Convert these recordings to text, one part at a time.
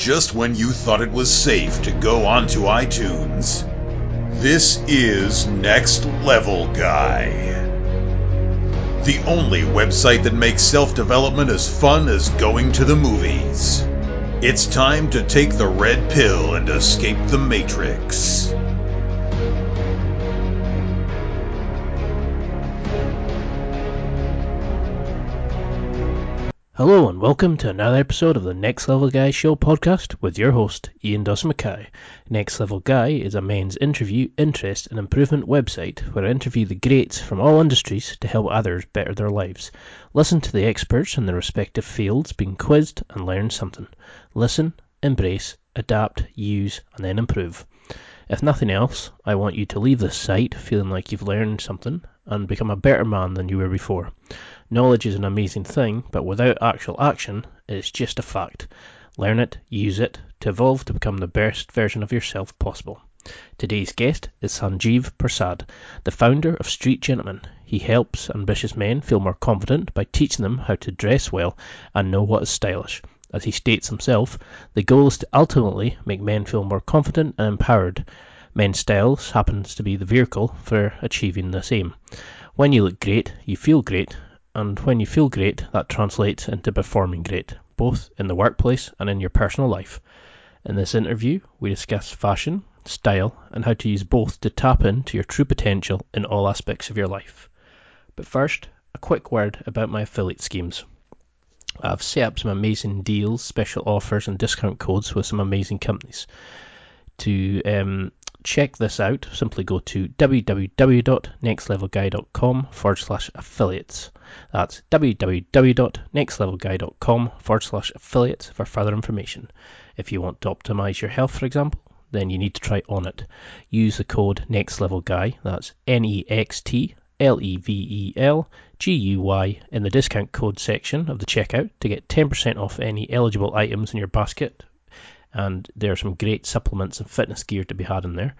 just when you thought it was safe to go onto iTunes. This is Next Level Guy, the only website that makes self-development as fun as going to the movies. It's time to take the red pill and escape the Matrix. Hello and welcome to another episode of the Next Level Guy Show podcast with your host, Ian Doss Mackay. Next Level Guy is a men's interview, interest and improvement website where I interview the greats from all industries to help others better their lives. Listen to the experts in their respective fields being quizzed and learn something. Listen, embrace, adapt, use and then improve. If nothing else, I want you to leave this site feeling like you've learned something and become a better man than you were before. Knowledge is an amazing thing, but without actual action, it's just a fact. Learn it, use it, to evolve to become the best version of yourself possible. Today's guest is Sunjeev Prasad, the founder of Street Gentleman. He helps ambitious men feel more confident by teaching them how to dress well and know what is stylish. As he states himself, the goal is to ultimately make men feel more confident and empowered. Men's styles happens to be the vehicle for achieving this aim. When you look great, you feel great. And when you feel great, that translates into performing great, both in the workplace and in your personal life. In this interview, we discuss fashion, style, and how to use both to tap into your true potential in all aspects of your life. But first, a quick word about my affiliate schemes. I've set up some amazing deals, special offers, and discount codes with some amazing companies. To check this out, simply go to www.nextlevelguy.com/affiliates. That's www.nextlevelguy.com/affiliates for further information. If you want to optimize your health, for example, then you need to try Onnit. Use the code NEXTLEVELGUY, that's NEXTLEVELGUY, in the discount code section of the checkout to get 10% off any eligible items in your basket. And there are some great supplements and fitness gear to be had in there.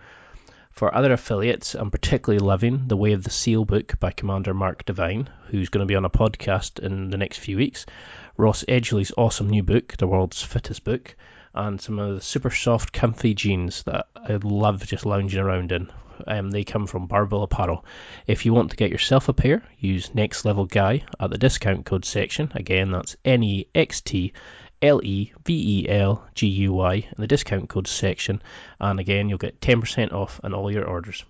For other affiliates, I'm particularly loving The Way of the Seal book by Commander Mark Divine, who's going to be on a podcast in the next few weeks, Ross Edgley's awesome new book, The World's Fittest Book, and some of the super soft, comfy jeans that I love just lounging around in. They come from Barbell Apparel. If you want to get yourself a pair, use Next Level Guy at the discount code section. Again, that's NEXTLEVELGUY in the discount code section, and again you'll get 10% off on all your orders.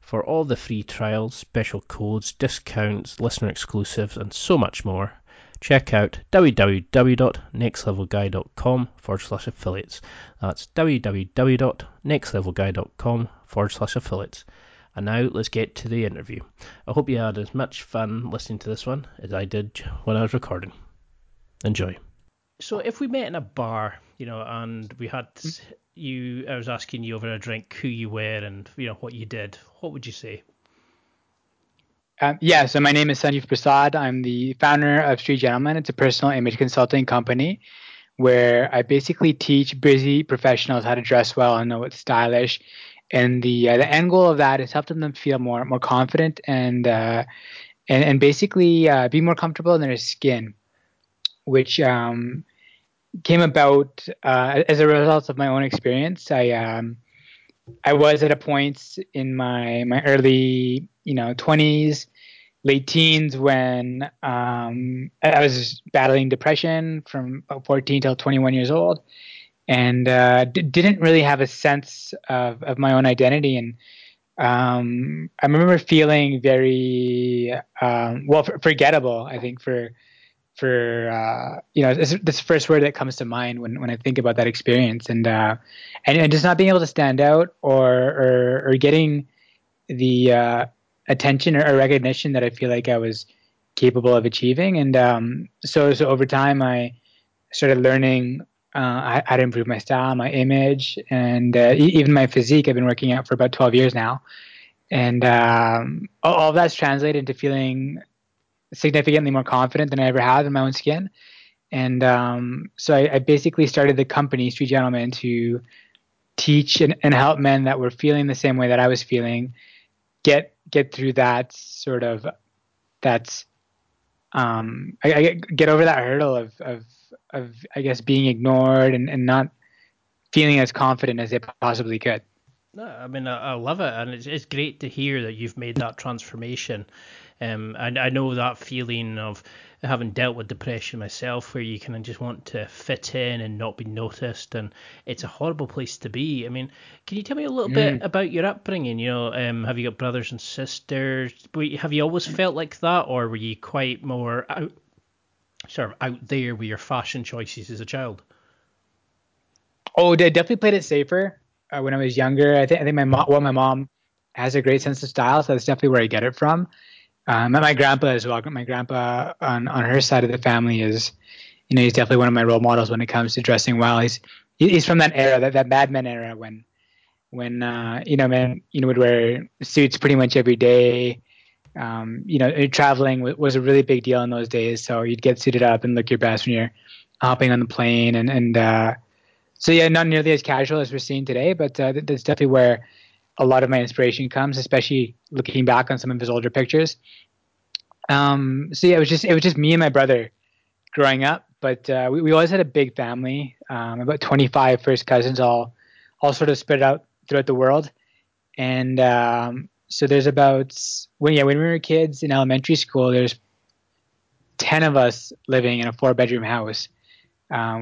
For all the free trials, special codes, discounts, listener exclusives and so much more, check out www.nextlevelguy.com/affiliates. That's www.nextlevelguy.com/affiliates. And now let's get to the interview. I hope you had as much fun listening to this one as I did when I was recording. Enjoy. So if we met in a bar, and we had you, I was asking you over a drink who you were and what you did, what would you say? So my name is Sunjeev Prasad. I'm the founder of Street Gentleman. It's a personal image consulting company where I basically teach busy professionals how to dress well and know what's stylish. And the end goal of that is helping them feel more confident and basically be more comfortable in their skin, which came about as a result of my own experience. I was at a point in my early 20s, late teens, when I was battling depression from 14 till 21 years old, and didn't really have a sense of my own identity. And I remember feeling very forgettable, I think, this first word that comes to mind when I think about that experience, and just not being able to stand out or getting the attention or recognition that I feel like I was capable of achieving. And so over time I started learning how to improve my style, my image, and even my physique. I've been working out for about 12 years now, and all of that's translated into feeling significantly more confident than I ever have in my own skin. And so I basically started the company Street Gentleman to teach and help men that were feeling the same way that I was feeling get through that sort of get over that hurdle of I guess, being ignored and not feeling as confident as they possibly could. No, I mean, I love it, and it's great to hear that you've made that transformation. And I know that feeling of having dealt with depression myself, where you kind of just want to fit in and not be noticed, and it's a horrible place to be. I mean, can you tell me a little bit about your upbringing? You know, have you got brothers and sisters? Have you always felt like that, or were you quite more out there with your fashion choices as a child? Oh, I definitely played it safer. When I was younger, I think my mom has a great sense of style, so that's definitely where I get it from. And my grandpa as well. My grandpa on her side of the family is, you know, he's definitely one of my role models when it comes to dressing well. He's from that era, that Mad Men era, when men, you know, would wear suits pretty much every day. You know, traveling was a really big deal in those days, so you'd get suited up and look your best when you're hopping on the plane and so yeah, not nearly as casual as we're seeing today, but that's definitely where a lot of my inspiration comes, especially looking back on some of his older pictures. So yeah, it was just me and my brother growing up, but we always had a big family, about 25 first cousins, all sort of spread out throughout the world. And so there's about when we were kids in elementary school, there's 10 of us living in a 4-bedroom house.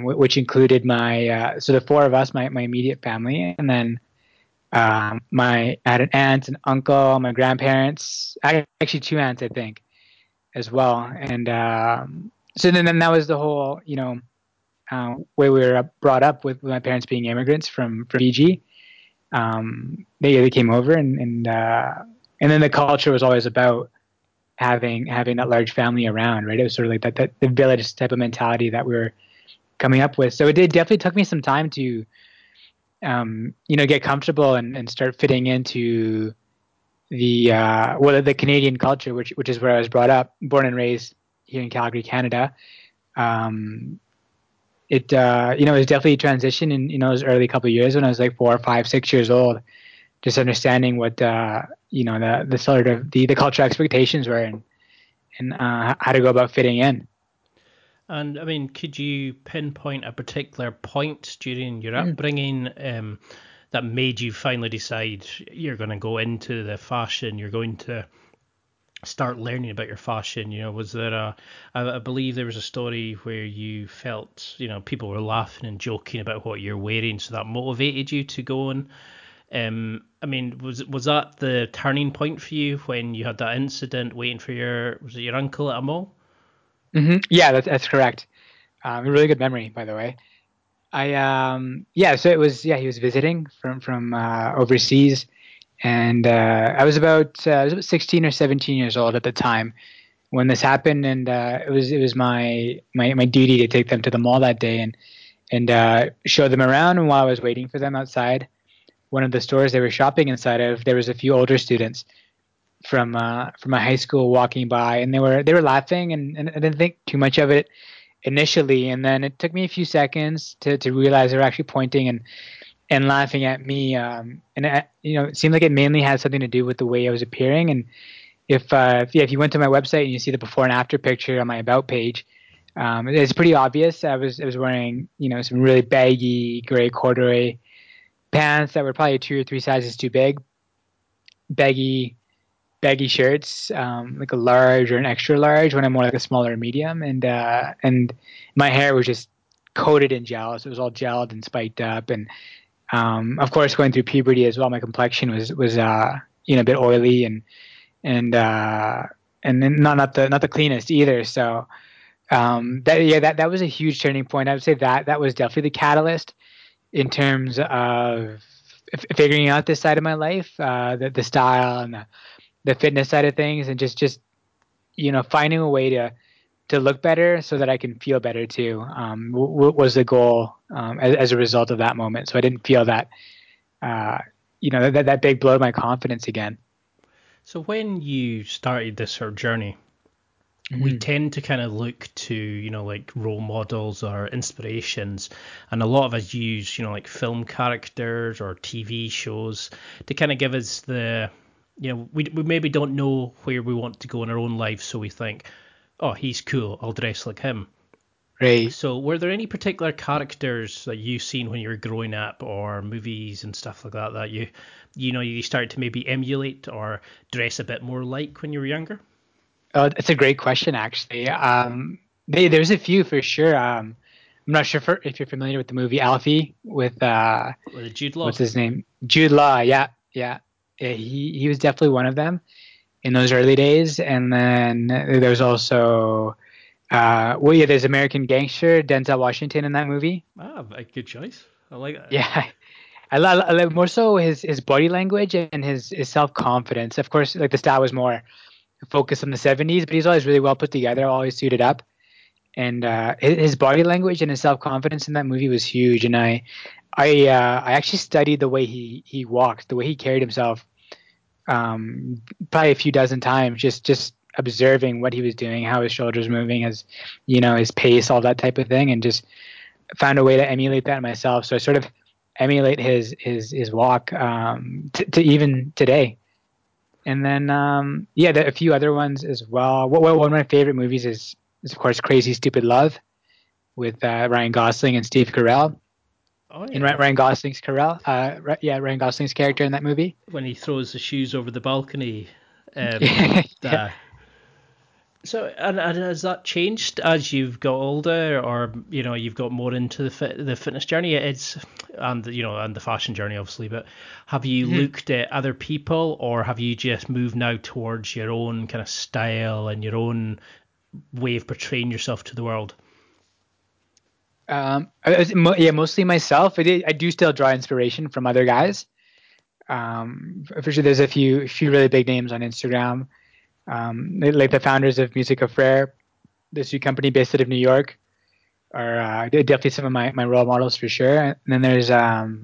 Which included the four of us, my immediate family, and then I had an aunt, an uncle, my grandparents, actually 2 aunts, I think, as well. And so then that was the whole, you know, way we were brought up with my parents being immigrants from Fiji. They came over, and then the culture was always about having that large family around, right? It was sort of like that the village type of mentality that we were coming up with. So it definitely took me some time to, you know, get comfortable and start fitting into the Canadian culture, which is where I was brought up, born and raised here in Calgary, Canada. It was definitely a transition in, you know, those early couple of years when I was like 4, 5, 6 years old, just understanding what, you know, the sort of the cultural expectations were and how to go about fitting in. And I mean, could you pinpoint a particular point during your upbringing that made you finally decide you're going to go into the fashion, you're going to start learning about your fashion? You know, was there I believe there was a story where you felt, you know, people were laughing and joking about what you're wearing, so that motivated you to go on. I mean, was that the turning point for you when you had that incident waiting for your uncle at a mall? Mm-hmm. Yeah, that's correct. Really good memory, by the way. So it was, he was visiting from overseas, and I was about 16 or 17 years old at the time when this happened, and it was my duty to take them to the mall that day and show them around. And while I was waiting for them outside one of the stores they were shopping inside of, there was a few older students from a high school walking by, and they were laughing, and I didn't think too much of it initially, and then it took me a few seconds to realize they were actually pointing and laughing at me, and it seemed like it mainly had something to do with the way I was appearing. And if you went to my website and you see the before and after picture on my about page, it's pretty obvious. I was wearing, you know, some really baggy gray corduroy pants that were probably 2 or 3 sizes too big, baggy shirts, like a large or an extra large when I'm more like a smaller medium, and my hair was just coated in gel, so it was all gelled and spiked up, and of course going through puberty as well, my complexion was you know, a bit oily and not the cleanest either. So that was a huge turning point. I would say that was definitely the catalyst in terms of figuring out this side of my life, the style and the fitness side of things, and just you know, finding a way to look better so that I can feel better too. Was the goal as a result of that moment. So I didn't feel that you know, that big blow to my confidence again. So when you started this sort of journey, we tend to kind of look to, you know, like role models or inspirations, and a lot of us use, you know, like film characters or TV shows to kind of give us the, you know, we maybe don't know where we want to go in our own life, so we think, oh, he's cool, I'll dress like him. Right. So were there any particular characters that you've seen when you were growing up, or movies and stuff like that, that you know, you started to maybe emulate or dress a bit more like when you were younger? Oh, that's a great question, actually. There's a few for sure. I'm not sure if you're familiar with the movie Alfie with Jude Law. What's his name? Jude Law. Yeah. He was definitely one of them in those early days. And then there was also, there's American Gangster, Denzel Washington in that movie. Ah, a good choice. I like that. Yeah. I love more so his body language and his self-confidence. Of course, like the style was more focused on the 70s, but he's always really well put together, always suited up. And his body language and his self-confidence in that movie was huge. And I actually studied the way he walked, the way he carried himself, probably a few dozen times, just observing what he was doing, how his shoulders moving, his, you know, his pace, all that type of thing, and just found a way to emulate that myself. So I sort of emulate his walk to even today. And then a few other ones as well. One of my favorite movies is of course Crazy Stupid Love with Ryan Gosling and Steve Carell. Oh, yeah. And Ryan Gosling's character in that movie when he throws the shoes over the balcony. Yeah. So, and has that changed as you've got older, or you know, you've got more into the fitness journey? It's and the fashion journey, obviously. But have you looked at other people, or have you just moved now towards your own kind of style and your own way of portraying yourself to the world? Mostly myself. I do still draw inspiration from other guys. For sure, there's a few really big names on Instagram, like the founders of Music of Frere, this new company based out of New York, are definitely some of my role models for sure. And then there's a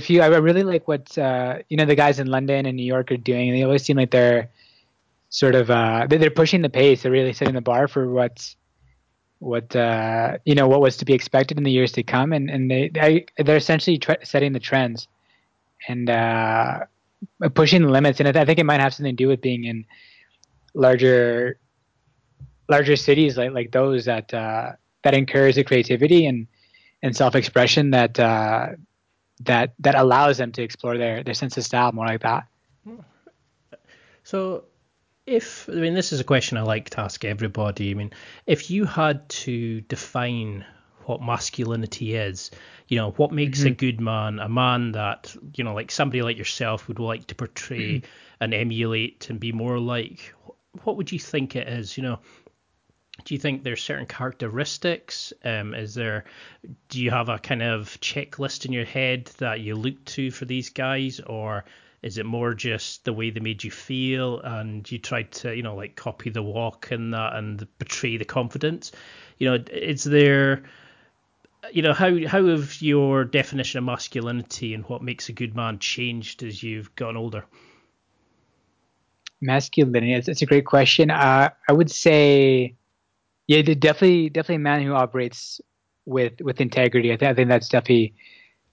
few. I really like what the guys in London and New York are doing. They always seem like they're sort of they're pushing the pace. They're really setting the bar for what was to be expected in the years to come, and they're essentially setting the trends and pushing the limits. And I think it might have something to do with being in larger cities like those that encourage the creativity and self-expression that allows them to explore their sense of style more like that. So this is a question I like to ask everybody. If you had to define what masculinity is, what makes a good man, a man that, like somebody like yourself would like to portray and emulate and be more like, what would you think it is? Do you think there's certain characteristics? Do you have a kind of checklist in your head that you look to for these guys, or is it more just the way they made you feel and you tried to, like copy the walk and that and portray the confidence? Is there, how have your definition of masculinity and what makes a good man changed as you've gotten older? Masculinity, it's a great question. I would say, definitely a man who operates with integrity. I think that's definitely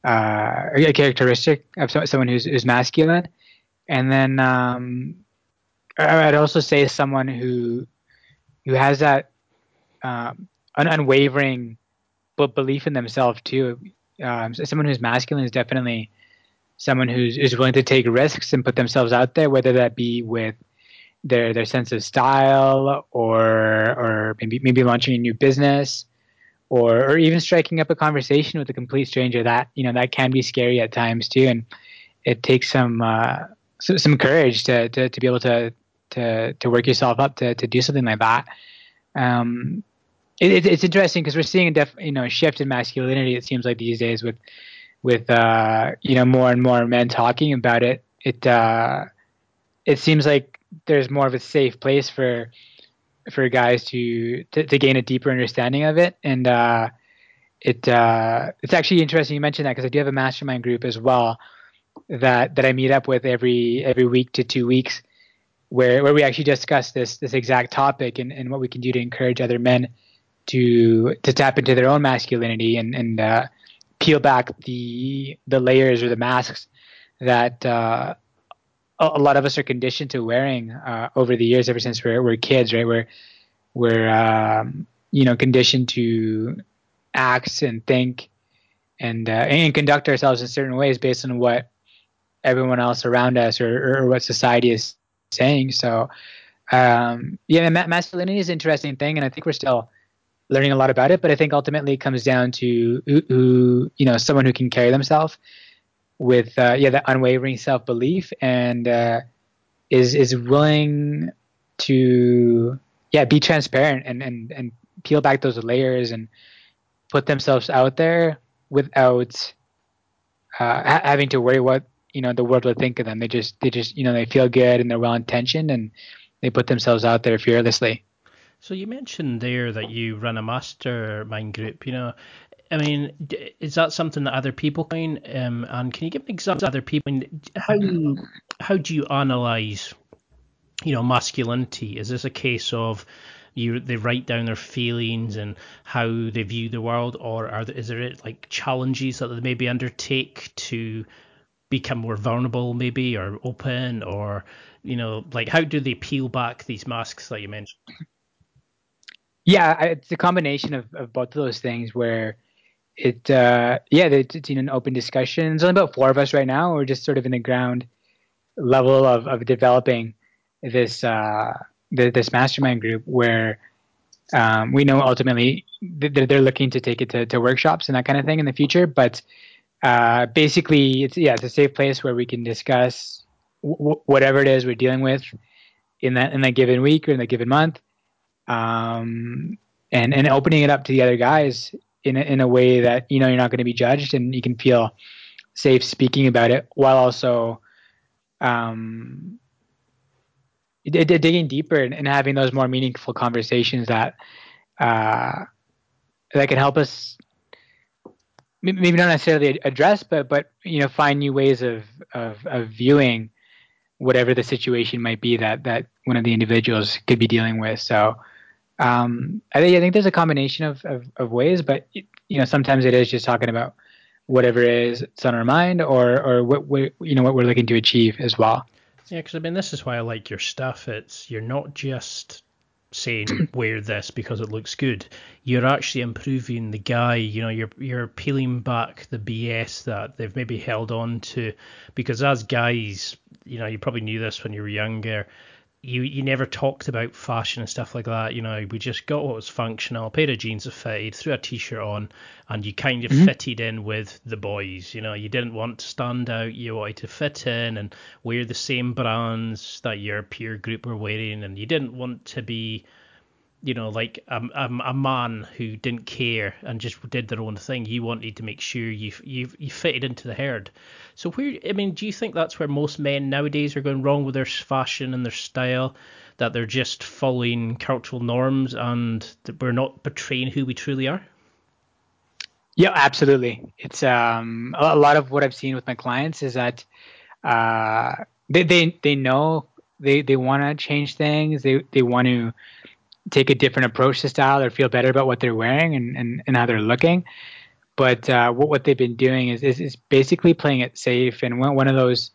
a characteristic of someone who's masculine. And then I'd also say someone who has that an unwavering belief in themselves too. Someone who's masculine is definitely someone who's willing to take risks and put themselves out there, whether that be with their sense of style or maybe launching a new business, or even striking up a conversation with a complete stranger. That that can be scary at times too, and it takes some courage to be able to work yourself up to do something like that. It's interesting because we're seeing a shift in masculinity. It seems like these days with more and more men talking about it. It seems like there's more of a safe place for guys to gain a deeper understanding of it. And it's actually interesting you mentioned that, because I do have a mastermind group as well that I meet up with every week to 2 weeks, where we actually discuss this exact topic and what we can do to encourage other men to tap into their own masculinity and peel back the layers or the masks that a lot of us are conditioned to wearing over the years, ever since we're kids, right? We're you know, conditioned to act and think and conduct ourselves in certain ways based on what everyone else around us or what society is saying. So, yeah, masculinity is an interesting thing, and I think we're still learning a lot about it. But I think ultimately it comes down to who, you know, someone who can carry themselves with that unwavering self-belief and is willing to be transparent and peel back those layers and put themselves out there without having to worry what, you know, the world would think of them. They just you know, they feel good and they're well-intentioned and they put themselves out there fearlessly. So you mentioned there that you run a mastermind group, you know. I mean, is that something that other people can, and can you give an example of other people? How do you analyze, you know, masculinity? Is this a case of they write down their feelings and how they view the world, or is there like challenges that they maybe undertake to become more vulnerable maybe, or open, or, you know, like how do they peel back these masks that you mentioned? Yeah, it's a combination of both of those things where it's an open discussion. There's only about 4 of us right now. We're just sort of in the ground level of developing this this mastermind group where we know ultimately they're looking to take it to workshops and that kind of thing in the future. But basically, it's a safe place where we can discuss whatever it is we're dealing with in that given week or in that given month. And opening it up to the other guys in a way that, you know, you're not going to be judged and you can feel safe speaking about it while also digging deeper and having those more meaningful conversations that can help us maybe not necessarily address, but you know, find new ways of viewing whatever the situation might be that one of the individuals could be dealing with. So I think there's a combination of ways, but, you know, sometimes it is just talking about whatever is on our mind or what we, you know, what we're looking to achieve as well. Yeah, because I mean, this is why I like your stuff. You're not just saying wear this because it looks good. You're actually improving the guy. You know, you're peeling back the BS that they've maybe held on to, because as guys, you know, you probably knew this when you were younger. You never talked about fashion and stuff like that. You know, we just got what was functional, a pair of jeans that fitted, threw a t-shirt on, and you kind of fitted in with the boys. You know, you didn't want to stand out. You wanted to fit in and wear the same brands that your peer group were wearing, and you didn't want to be, you know, like a man who didn't care and just did their own thing. You wanted to make sure you fitted into the herd. So where, I mean, do you think that's where most men nowadays are going wrong with their fashion and their style, that they're just following cultural norms and that we're not betraying who we truly are? Yeah, absolutely. It's a lot of what I've seen with my clients is that they know they want to change things. They want to take a different approach to style or feel better about what they're wearing and how they're looking. But what they've been doing is basically playing it safe. And one of those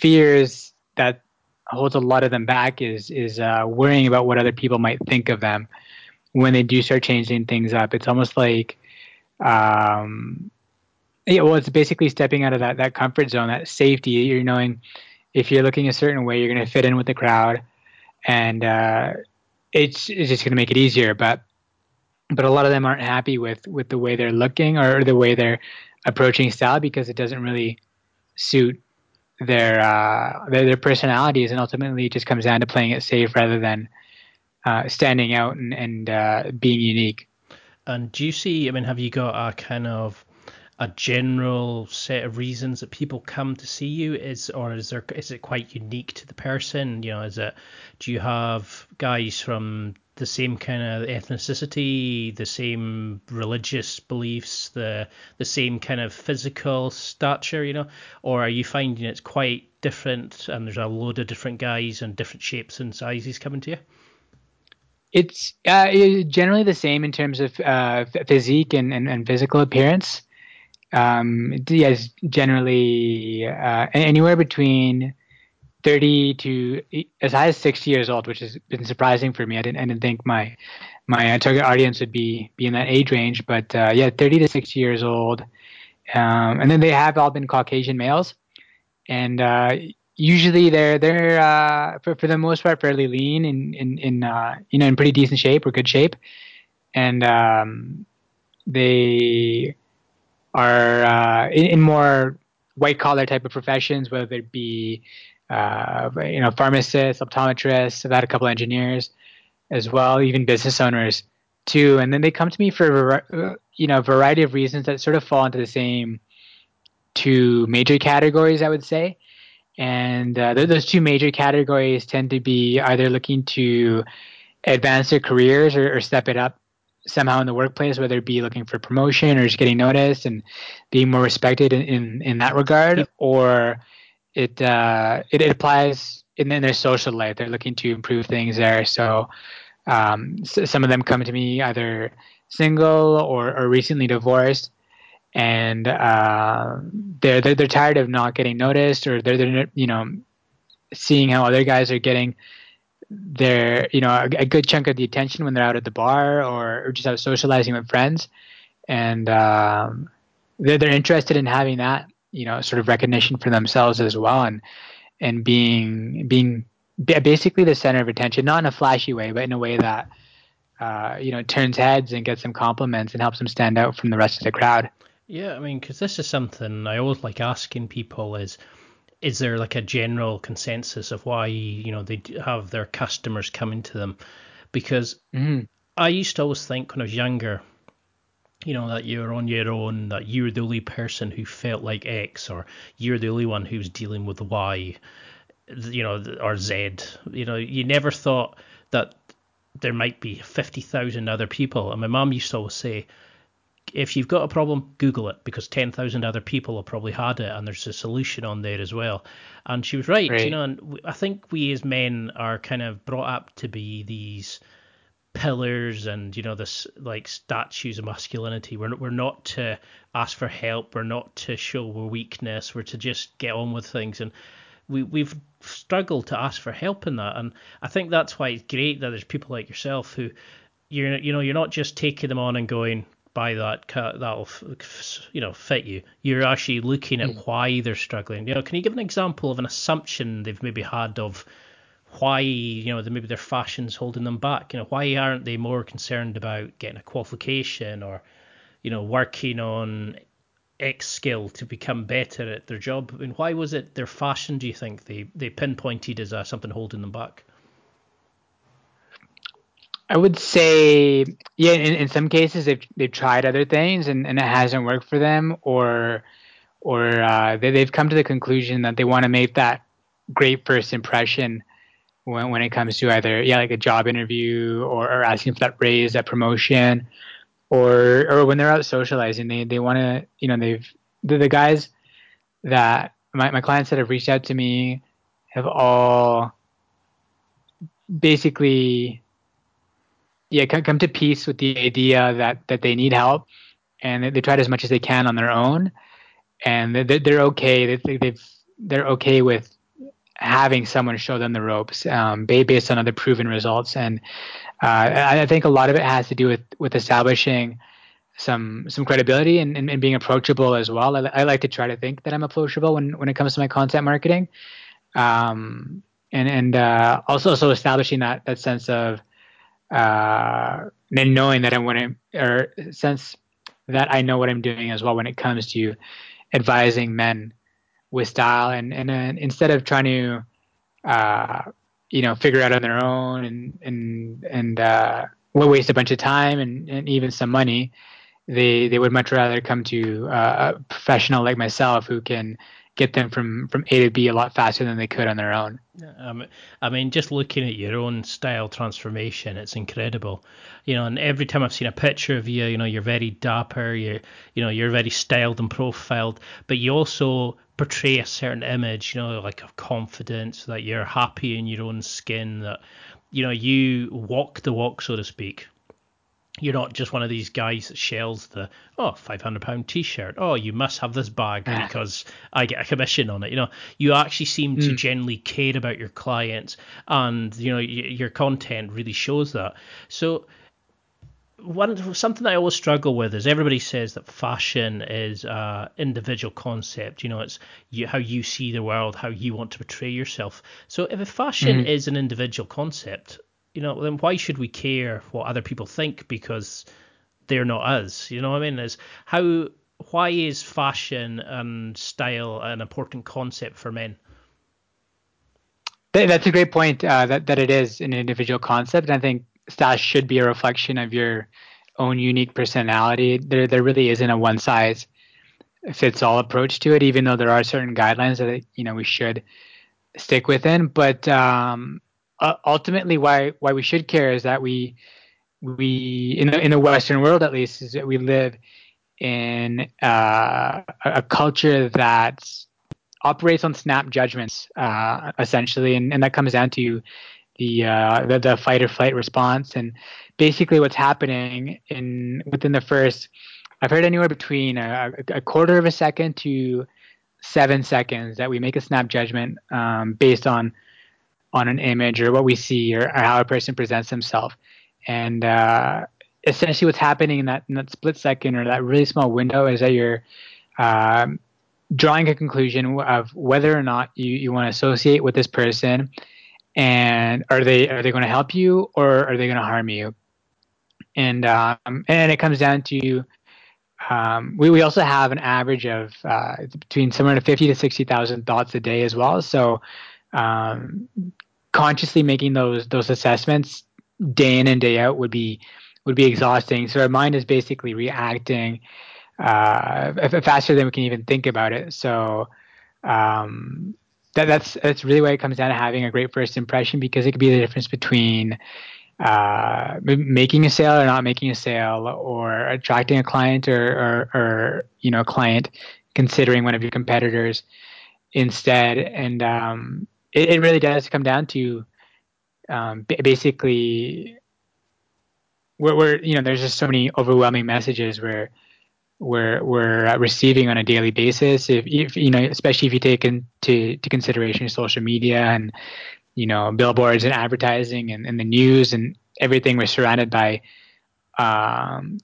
fears that holds a lot of them back is worrying about what other people might think of them when they do start changing things up. It's almost like, it's basically stepping out of that comfort zone, that safety. You're knowing if you're looking a certain way, you're going to fit in with the crowd, and it's just going to make it easier. But a lot of them aren't happy with the way they're looking or the way they're approaching style, because it doesn't really suit their personalities. And ultimately it just comes down to playing it safe rather than standing out and being unique. And do you see, I mean, have you got a kind of a general set of reasons that people come to see you, is it quite unique to the person? You know, do you have guys from the same kind of ethnicity, the same religious beliefs, the same kind of physical stature, you know, or are you finding it's quite different and there's a load of different guys and different shapes and sizes coming to you? It's generally the same in terms of physique and physical appearance. Yes, generally anywhere between 30 to as high as 60 years old, which has been surprising for me. I didn't think my my target audience would be in that age range. But yeah, 30 to 60 years old. And then they have all been Caucasian males. And usually they're for the most part fairly lean in you know, in pretty decent shape or good shape. And they are in more white collar type of professions, whether it be you know, pharmacists, optometrists. I've had a couple of engineers as well, even business owners too. And then they come to me for you know, a variety of reasons that sort of fall into the same two major categories, I would say. And those two major categories tend to be either looking to advance their careers or step it up somehow in the workplace, whether it be looking for promotion or just getting noticed and being more respected in that regard, or it applies in their social life. They're looking to improve things there. So, some of them come to me either single or recently divorced, and they're tired of not getting noticed, or they're you know, seeing how other guys are getting their, you know, a good chunk of the attention when they're out at the bar or just out socializing with friends. And they're interested in having that, you know, sort of recognition for themselves as well, and being basically the center of attention, not in a flashy way, but in a way that you know, turns heads and gets them compliments and helps them stand out from the rest of the crowd. Yeah, I mean, because this is something I always like asking people is there like a general consensus of why, you know, they have their customers coming to them? Because I used to always think when I was younger, you know, that you're on your own, that you're the only person who felt like X, or you're the only one who's dealing with Y, you know, or Z. You know, you never thought that there might be 50,000 other people. And my mum used to always say, if you've got a problem, Google it, because 10,000 other people have probably had it, and there's a solution on there as well. And she was right. You know, and I think we as men are kind of brought up to be these pillars and, you know, this like statues of masculinity. We're not to ask for help. We're not to show we're weakness. We're to just get on with things. And we've struggled to ask for help in that. And I think that's why it's great that there's people like yourself who, you know, you're not just taking them on and going, buy that cut, that'll, you know, fit you. You're actually looking at why they're struggling. You know, can you give an example of an assumption they've maybe had of why, you know, maybe their fashion's holding them back? You know, why aren't they more concerned about getting a qualification, or, you know, working on X skill to become better at their job? I mean, why was it their fashion, do you think, they pinpointed as something holding them back? I would say, yeah, in some cases they've tried other things and it hasn't worked for them, or they've come to the conclusion that they want to make that great first impression when it comes to either, yeah, like a job interview or asking for that raise, that promotion, or when they're out socializing, they want to, you know, the guys that my clients that have reached out to me have all basically, yeah, come to peace with the idea that they need help, and they tried as much as they can on their own, and they're okay. They're okay with having someone show them the ropes, based on other proven results. And I think a lot of it has to do with establishing some credibility and being approachable as well. I like to try to think that I'm approachable when it comes to my content marketing, and also establishing that sense of, and knowing that sense that I know what I'm doing as well when it comes to advising men with style, and instead of trying to you know, figure out on their own and we'll waste a bunch of time and even some money, they would much rather come to a professional like myself who can get them from A to B a lot faster than they could on their own. I mean, just looking at your own style transformation, it's incredible. You know, and every time I've seen a picture of you, you know, you're very dapper, you're very styled and profiled, but you also portray a certain image, you know, like of confidence, that you're happy in your own skin, that, you know, you walk the walk, so to speak. You're not just one of these guys that shells the, £500 t-shirt. Oh, you must have this bag because I get a commission on it. You know, you actually seem to genuinely care about your clients, and, you know, your content really shows that. So something that I always struggle with is everybody says that fashion is an individual concept. You know, it's how you see the world, how you want to portray yourself. So if a fashion is an individual concept, you know, then why should we care what other people think because they're not us? You know what I mean? Why is fashion and style an important concept for men? That's a great point, that it is an individual concept. And I think style should be a reflection of your own unique personality. There really isn't a one-size-fits-all approach to it, even though there are certain guidelines that, you know, we should stick within. But ultimately, why we should care is that we in the Western world, at least, is that we live in a culture that operates on snap judgments, essentially, and that comes down to the fight or flight response. And basically, what's happening within the first, I've heard anywhere between a quarter of a second to 7 seconds, that we make a snap judgment based on an image or what we see or how a person presents himself. And essentially, what's happening in that split second or that really small window is that you're drawing a conclusion of whether or not you want to associate with this person. And are they going to help you or are they going to harm you? And and it comes down to we also have an average of between somewhere to 50 to 60,000 thoughts a day as well. So consciously making those assessments day in and day out would be exhausting. So our mind is basically reacting faster than we can even think about it. So That's really why it comes down to having a great first impression, because it could be the difference between making a sale or not making a sale, or attracting a client or you know, a client considering one of your competitors instead. And it really does come down to basically where you know, there's just so many overwhelming messages we're receiving on a daily basis, if you know, especially if you take into consideration social media and, you know, billboards and advertising and the news and everything we're surrounded by,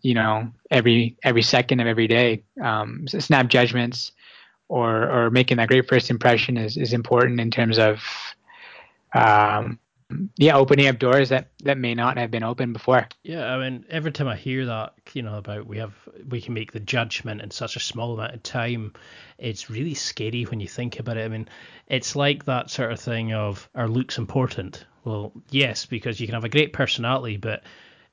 you know, every second of every day. So snap judgments or making that great first impression is important in terms of opening up doors that may not have been open before. Yeah, I mean, every time I hear that, you know, about we can make the judgment in such a small amount of time, it's really scary when you think about it. I mean, it's like that sort of thing of, are looks important? Well, yes, because you can have a great personality, but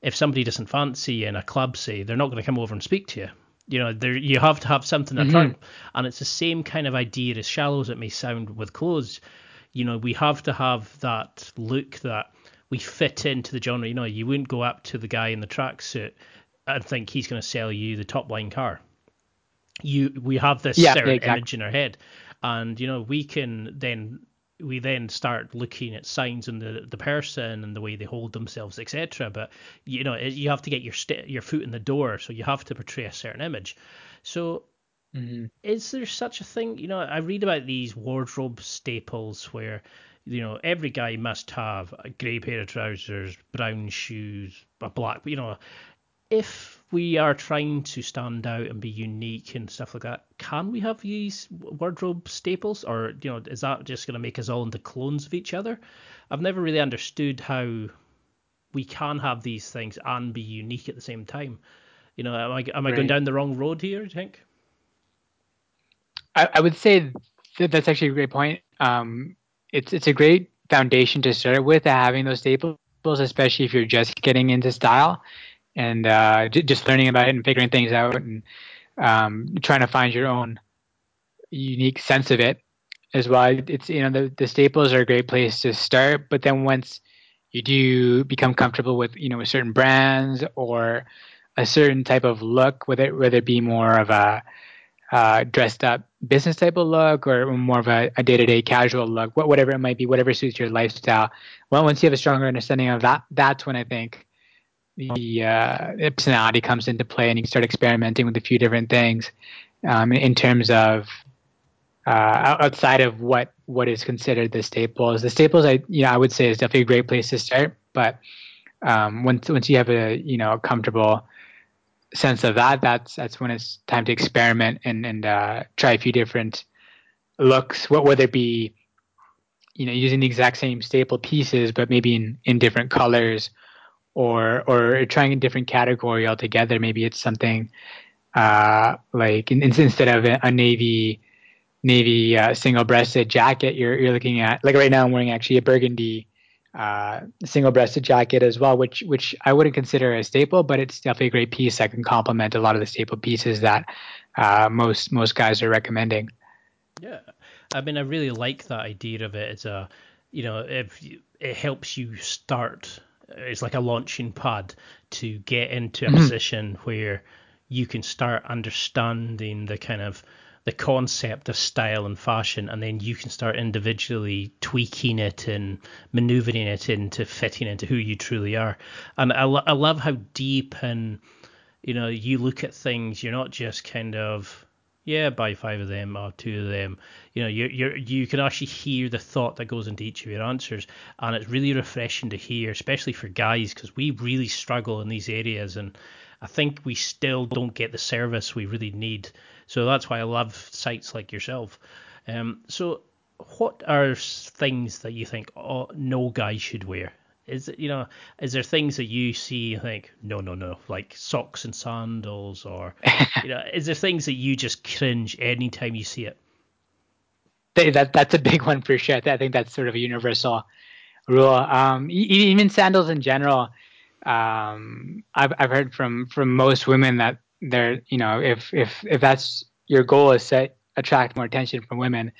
if somebody doesn't fancy you in a club, say, they're not going to come over and speak to you. You know, you have to have something to turn. And it's the same kind of idea, as shallow as it may sound, with clothes. You know, we have to have that look that we fit into the genre. You know, you wouldn't go up to the guy in the tracksuit and think he's going to sell you the top line car. We have this certain image in our head, and you know, we then start looking at signs in the person and the way they hold themselves, etc. But you know, you have to get your foot in the door, so you have to portray a certain image. So. Mm-hmm. Is there such a thing? You know, I read about these wardrobe staples where, you know, every guy must have a grey pair of trousers, brown shoes, a black, you know, if we are trying to stand out and be unique and stuff like that, can we have these wardrobe staples? Or, you know, is that just going to make us all into clones of each other? I've never really understood how we can have these things and be unique at the same time. You know, am I going down the wrong road here, do you think? I would say that's actually a great point. It's a great foundation to start with, having those staples, especially if you're just getting into style and just learning about it and figuring things out and trying to find your own unique sense of it as well. It's, you know, the staples are a great place to start, but then once you do become comfortable with, you know, with certain brands or a certain type of look, whether it be more of a dressed up business type of look or more of a day-to-day casual look, whatever it might be, whatever suits your lifestyle. Well, once you have a stronger understanding of that, that's when I think the personality comes into play and you can start experimenting with a few different things in terms of outside of what is considered the staples. The staples, I would say, is definitely a great place to start, but Once you have a comfortable sense of that, that's when it's time to experiment and try a few different looks. Whether it be using the exact same staple pieces, but maybe in different colors, or trying a different category altogether. Maybe it's something like instead of a navy single-breasted jacket, you're looking at, like right now I'm wearing actually a burgundy single-breasted jacket as well, which I wouldn't consider a staple, but it's definitely a great piece that can complement a lot of the staple pieces that most guys are recommending. Yeah, I mean, I really like that idea of it. It's a, it helps you start. It's like a launching pad to get into a position where you can start understanding the kind of the concept of style and fashion, and then you can start individually tweaking it and maneuvering it into fitting into who you truly are. And I love how deep and, you look at things. You're not just kind of, buy 5 of them or 2 of them. You can actually hear the thought that goes into each of your answers. And it's really refreshing to hear, especially for guys, because we really struggle in these areas. And I think we still don't get the service we really need. So that's why I love sites like yourself. So what are things that you think, no guy should wear? Is there things that you see and think, no, like socks and sandals, or, is there things that you just cringe anytime you see it? That's a big one for sure. I think that's sort of a universal rule. Even sandals in general. I've heard from most women that they're, if that's your goal is to attract more attention from women,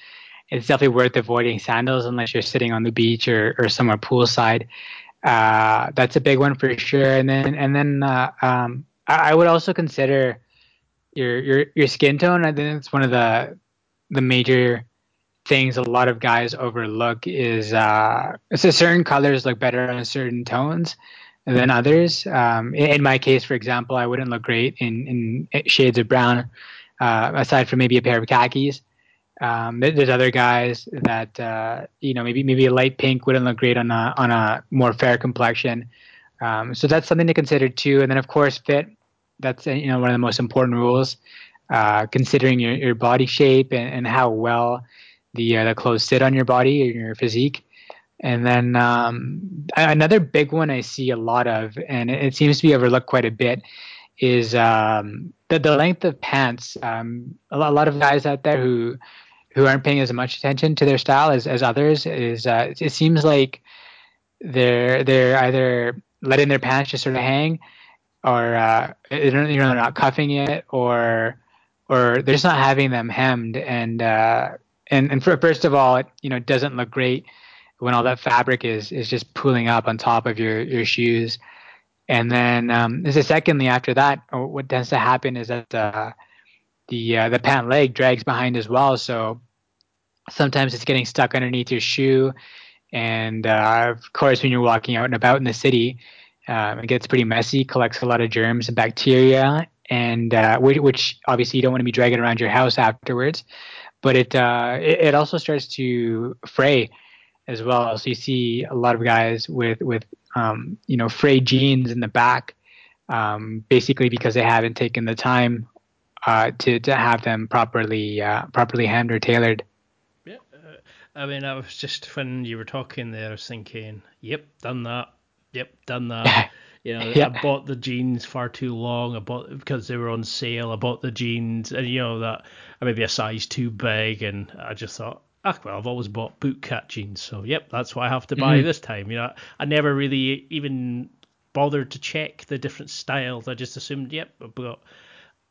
it's definitely worth avoiding sandals unless you're sitting on the beach or somewhere poolside. That's a big one for sure. And then I would also consider your skin tone. I think it's one of the major things a lot of guys overlook is so certain colors look better on certain tones than others. In my case, for example, I wouldn't look great in shades of brown, aside from maybe a pair of khakis. There's other guys that maybe a light pink wouldn't look great on a more fair complexion. So that's something to consider too. And then of course fit, that's one of the most important rules, considering your body shape and how well the clothes sit on your body and your physique. And then another big one I see a lot of, and it seems to be overlooked quite a bit, is the length of pants. A lot of guys out there who aren't paying as much attention to their style as others is it seems like they're either letting their pants just sort of hang, or they're not cuffing it, or they're just not having them hemmed. And for, first of all, it doesn't look great when all that fabric is just pooling up on top of your shoes. And then secondly, after that, what tends to happen is that the pant leg drags behind as well. So sometimes it's getting stuck underneath your shoe. And of course, when you're walking out and about in the city, it gets pretty messy, collects a lot of germs and bacteria, and which obviously you don't want to be dragging around your house afterwards. But it also starts to fray as well. So you see a lot of guys with frayed jeans in the back, basically because they haven't taken the time to have them properly hemmed or tailored. Yeah, I mean, I was just, when you were talking there, I was thinking, yep, done that. Yeah. I bought the jeans far too long. I bought because they were on sale. I bought the jeans, and that I maybe a size too big, and I just thought, I've always bought bootcut jeans, so yep, that's what I have to buy this time. I never really even bothered to check the different styles. I just assumed,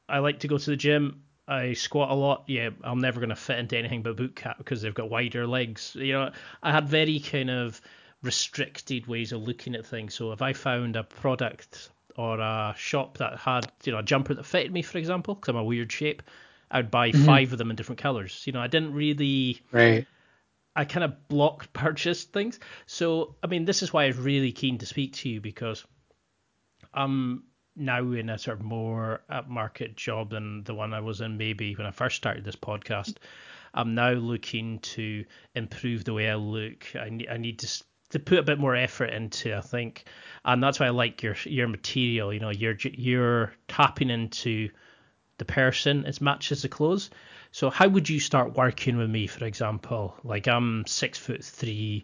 I like to go to the gym. I squat a lot. Yeah, I'm never going to fit into anything but bootcut because they've got wider legs. I had very kind of restricted ways of looking at things. So if I found a product or a shop that had a jumper that fitted me, for example, because I'm a weird shape, I'd buy 5 of them in different colors. I didn't really... Right. I kind of block purchased things. So, I mean, this is why I was really keen to speak to you, because I'm now in a sort of more upmarket job than the one I was in maybe when I first started this podcast. I'm now looking to improve the way I look. I need to to put a bit more effort into, I think. And that's why I like your material. You know, you're tapping into the person as much as the clothes. So how would you start working with me, for example? Like, I'm 6'3",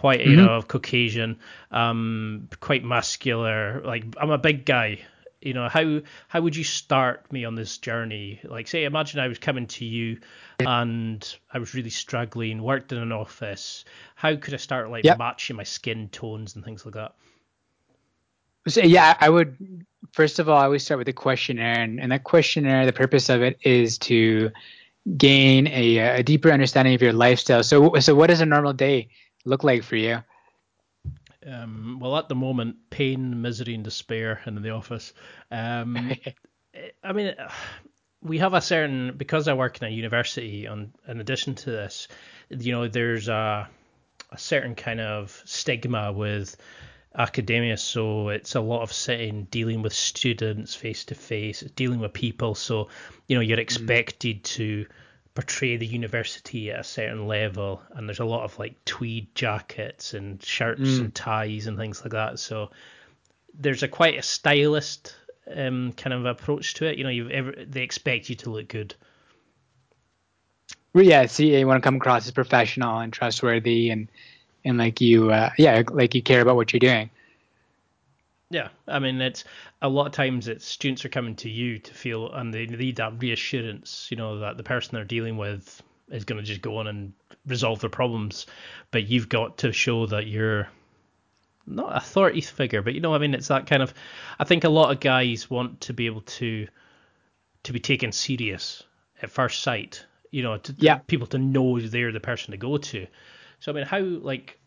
white, you know, Caucasian, quite muscular. Like, I'm a big guy. You know, how would you start me on this journey? Like, say, imagine I was coming to you and I was really struggling, worked in an office. How could I start, like, matching my skin tones and things like that? So, yeah, I would, first of all, I always start with a questionnaire. And that questionnaire, the purpose of it is to gain a deeper understanding of your lifestyle. So what does a normal day look like for you? Well, at the moment, pain, misery, and despair in the office. I mean, we have a certain, because I work in a university, and in addition to this, you know, there's a certain kind of stigma with academia. So it's a lot of sitting, dealing with students face to face, dealing with people. So, you know, you're expected to portray the university at a certain level, and there's a lot of like tweed jackets and shirts and ties and things like that. So there's a quite a stylist kind of approach to it. You know, they expect you to look good. Well, yeah, see, you want to come across as professional and trustworthy, and like you, like you care about what you're doing. Yeah, I mean, it's a lot of times it's students are coming to you to feel, and they need that reassurance, you know, that the person they're dealing with is going to just go on and resolve their problems. But you've got to show that you're not an authority figure, but, you know, I mean, it's that kind of, I think a lot of guys want to be able to be taken serious at first sight, you know, people to know they're the person to go to. So, I mean, how, like,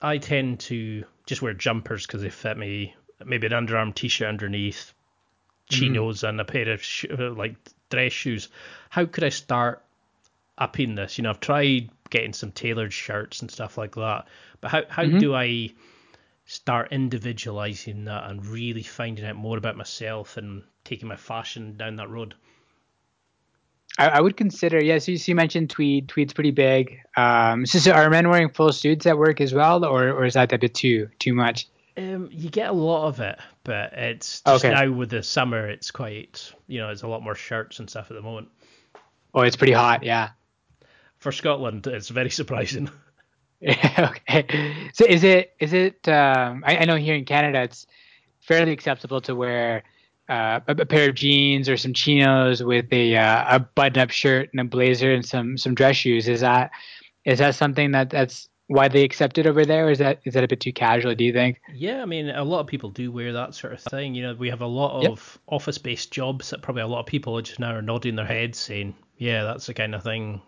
I tend to just wear jumpers because they fit me. Maybe an underarm t-shirt underneath, chinos and a pair of like dress shoes. How could I start upping this? You know, I've tried getting some tailored shirts and stuff like that, but how do I start individualizing that and really finding out more about myself and taking my fashion down that road? I would consider, so you mentioned tweed's pretty big. So are men wearing full suits at work as well, or is that a bit too much? You get a lot of it, but it's just now with the summer, it's quite, you know, it's a lot more shirts and stuff at the moment. Oh, it's pretty hot, yeah. For Scotland, it's very surprising. Okay. So is it, I know here in Canada, it's fairly acceptable to wear a pair of jeans or some chinos with a button-up shirt and a blazer and some dress shoes. Is that something that's widely accepted over there, or is that a bit too casual, do you think? Yeah, I mean, a lot of people do wear that sort of thing. You know, we have a lot of office-based jobs that probably a lot of people just now are nodding their heads saying, yeah, that's the kind of thing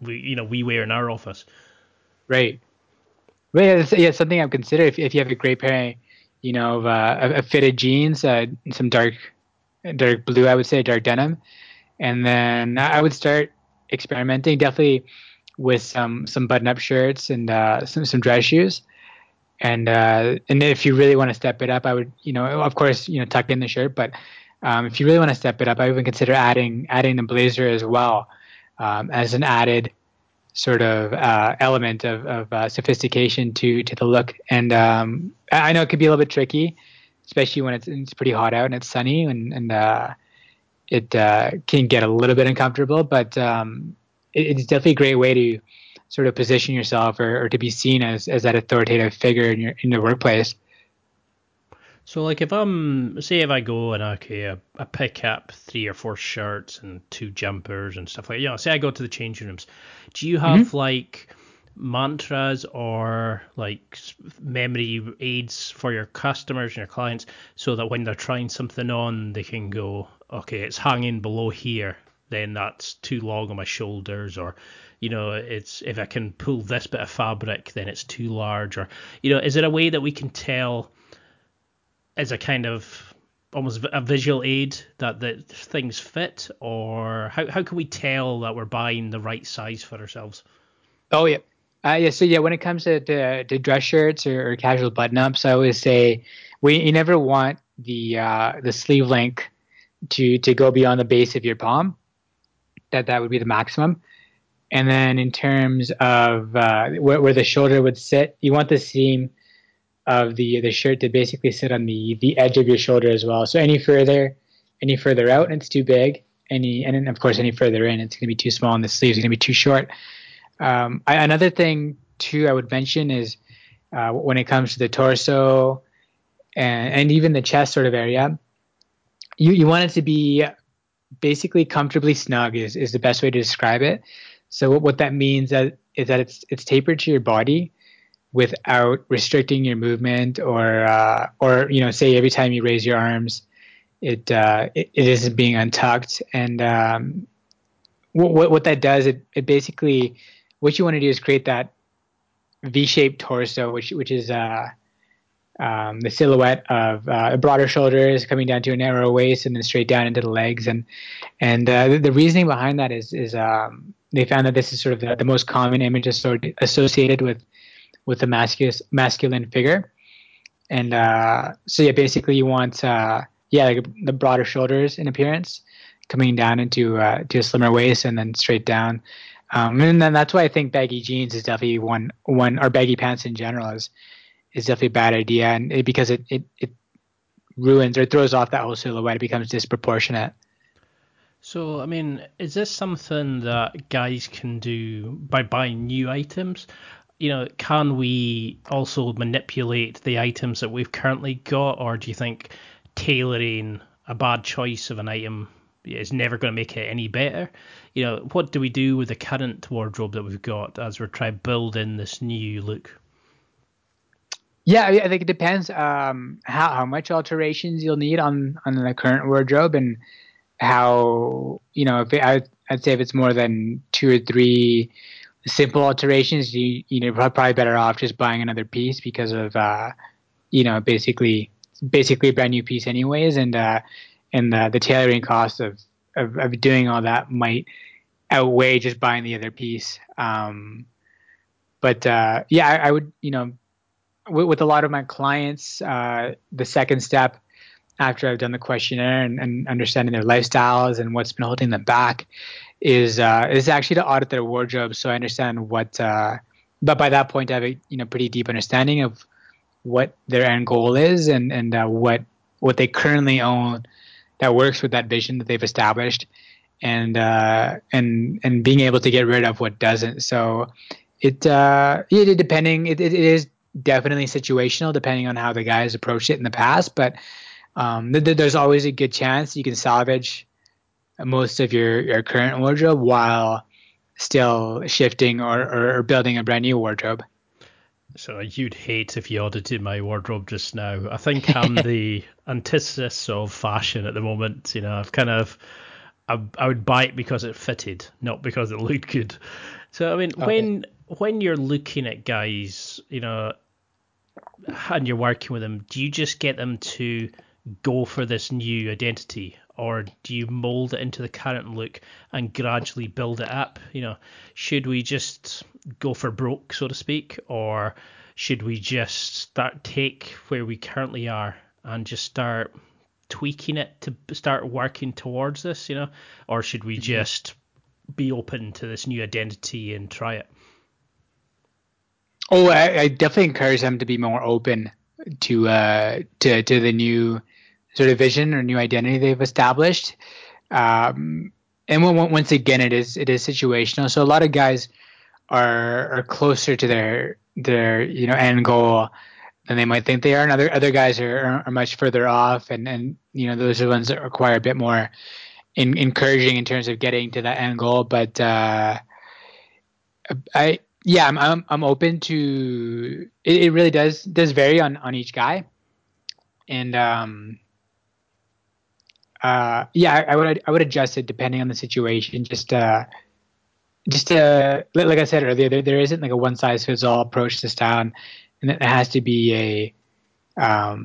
we wear in our office. Right. Well, yeah, something I'd consider if you have a great pair, you know, of fitted jeans, some dark blue, I would say, dark denim, and then I would start experimenting, definitely, with some button-up shirts and some dress shoes, and if you really want to step it up, I would, you know, of course, you know, tuck in the shirt, but if you really want to step it up, I would even consider adding the blazer as well, as an added sort of element of sophistication to the look. And I know it could be a little bit tricky, especially when it's pretty hot out and it's sunny, and it can get a little bit uncomfortable, but it's definitely a great way to sort of position yourself or to be seen as that authoritative figure in the workplace. So like if I go and I pick up 3 or 4 shirts and 2 jumpers and stuff like that, you know, say I go to the changing rooms, do you have like mantras or like memory aids for your customers and your clients so that when they're trying something on, they can go, okay, it's hanging below here, then that's too long on my shoulders, or, you know, it's, if I can pull this bit of fabric, then it's too large, or, you know, is there a way that we can tell as a kind of almost a visual aid that things fit, or how can we tell that we're buying the right size for ourselves? Oh, yeah. So, yeah, when it comes to dress shirts or casual button-ups, I always say you never want the sleeve length to go beyond the base of your palm. That would be the maximum. And then in terms of where the shoulder would sit, you want the seam of the shirt to basically sit on the edge of your shoulder as well. So any further out, it's too big. And then of course, any further in, it's going to be too small, and the sleeves are going to be too short. Another thing too I would mention is when it comes to the torso and even the chest sort of area, you want it to be basically comfortably snug is the best way to describe it. So what that means is that it's tapered to your body without restricting your movement or say every time you raise your arms, it isn't being untucked. And what that does, it basically, what you want to do is create that V-shaped torso, which is the silhouette of broader shoulders coming down to a narrow waist and then straight down into the legs. And the reasoning behind that is they found that this is sort of the most common image associated with a masculine figure. And basically you want the broader shoulders in appearance coming down into to a slimmer waist and then straight down. And then that's why I think baggy jeans is definitely one or baggy pants in general is definitely a bad idea, and because it ruins or throws off that whole silhouette. It becomes disproportionate. So, I mean, is this something that guys can do by buying new items? You know, can we also manipulate the items that we've currently got, or do you think tailoring a bad choice of an item is never going to make it any better? You know, what do we do with the current wardrobe that we've got as we're trying to build in this new look? Yeah, I think it depends how much alterations you'll need on the current wardrobe, and how, you know, I'd say if it's more than 2 or 3 simple alterations, you're probably better off just buying another piece because of basically a brand new piece anyways, and the tailoring cost of doing all that might outweigh just buying the other piece. I would, you know, with a lot of my clients, the second step after I've done the questionnaire and understanding their lifestyles and what's been holding them back is actually to audit their wardrobe. So I understand but by that point I have a, you know, pretty deep understanding of what their end goal is and what they currently own that works with that vision that they've established, and being able to get rid of what doesn't. So it is definitely situational, depending on how the guys approached it in the past, but there's always a good chance you can salvage most of your current wardrobe while still shifting or building a brand new wardrobe. So you'd hate if you audited my wardrobe just now. I think I'm the antithesis of fashion at the moment. You know, I've kind of, I would buy it because it fitted, not because it looked good. So I mean, okay. When you're looking at guys, you know, and you're working with them, do you just get them to go for this new identity, or do you mold it into the current look and gradually build it up? You know, should we just go for broke, so to speak, or should we just take where we currently are and just start tweaking it to start working towards this, you know, or should we just be open to this new identity and try it? Oh, I definitely encourage them to be more open to the new sort of vision or new identity they've established. Once again, it is situational. So a lot of guys are closer to their you know, end goal than they might think they are, and other guys are much further off. And you know, those are the ones that require a bit more encouraging in terms of getting to that end goal. But I'm open to it. It really does vary on each guy, and I would adjust it depending on the situation. Just like I said earlier, there isn't like a one size fits all approach to style, and it has to be a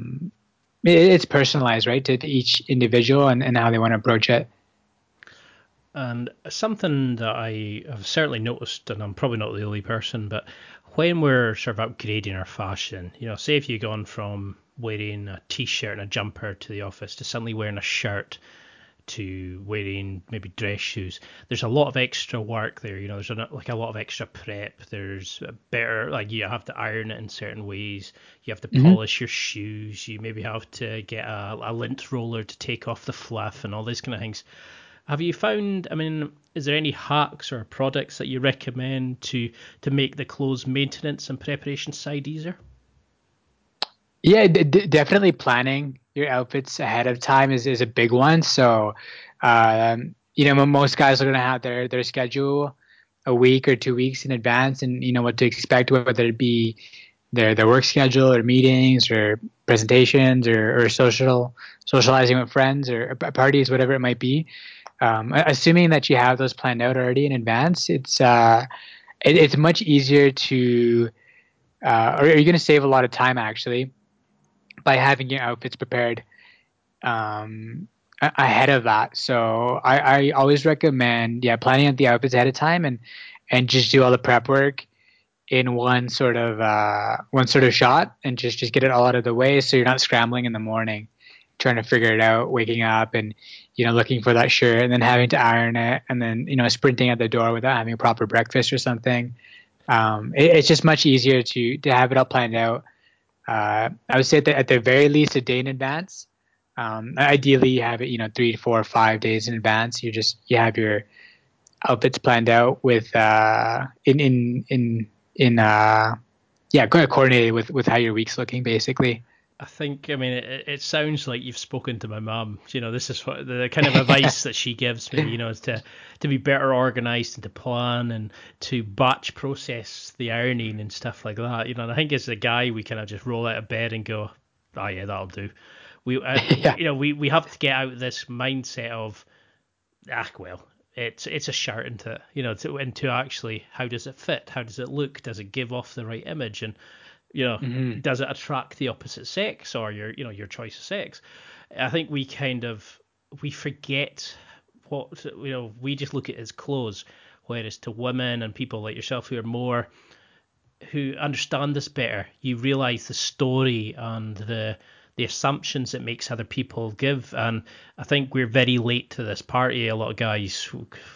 it's personalized, right, to each individual and how they want to approach it. And something that I have certainly noticed, and I'm probably not the only person, but when we're sort of upgrading our fashion, you know, say if you've gone from wearing a t-shirt and a jumper to the office to suddenly wearing a shirt to wearing maybe dress shoes. There's a lot of extra work there, you know, there's like a lot of extra prep. There's a better, like, you have to iron it in certain ways. You have to polish your shoes. You maybe have to get a lint roller to take off the fluff and all these kind of things. Have you found, I mean, is there any hacks or products that you recommend to make the clothes maintenance and preparation side easier? Yeah, definitely planning your outfits ahead of time is a big one. So, you know, most guys are going to have their schedule a week or 2 weeks in advance, and you know what to expect, whether it be their work schedule or meetings or presentations or socializing with friends or parties, whatever it might be. Assuming that you have those planned out already in advance, it's much easier to, or you're going to save a lot of time actually, by having your outfits prepared ahead of that. So I always recommend, planning out the outfits ahead of time and just do all the prep work in one sort of shot and just get it all out of the way, so you're not scrambling in the morning trying to figure it out, waking up and, you know, looking for that shirt and then having to iron it and then, you know, sprinting at the door without having a proper breakfast or something. It's just much easier to have it all planned out. I would say that at the very least a day in advance. Ideally you have it, you know, 3, 4, 5 days in advance. You have your outfits planned out with coordinated with how your week's looking basically. I think, I mean, it sounds like you've spoken to my mum. You know, this is what the kind of advice that she gives me, you know, is to be better organized and to plan and to batch process the ironing and stuff like that. You know, and I think as a guy, we kind of just roll out of bed and go, oh, yeah, that'll do. You know, we have to get out this mindset of, it's a shirt, isn't it? You know, into actually, how does it fit? How does it look? Does it give off the right image? And, you know, does it attract the opposite sex or your choice of sex? I think we forget what, you know, we just look at it as clothes, whereas to women and people like yourself who understand this better, you realize the story and the assumptions it makes other people give. And I think we're very late to this party. A lot of guys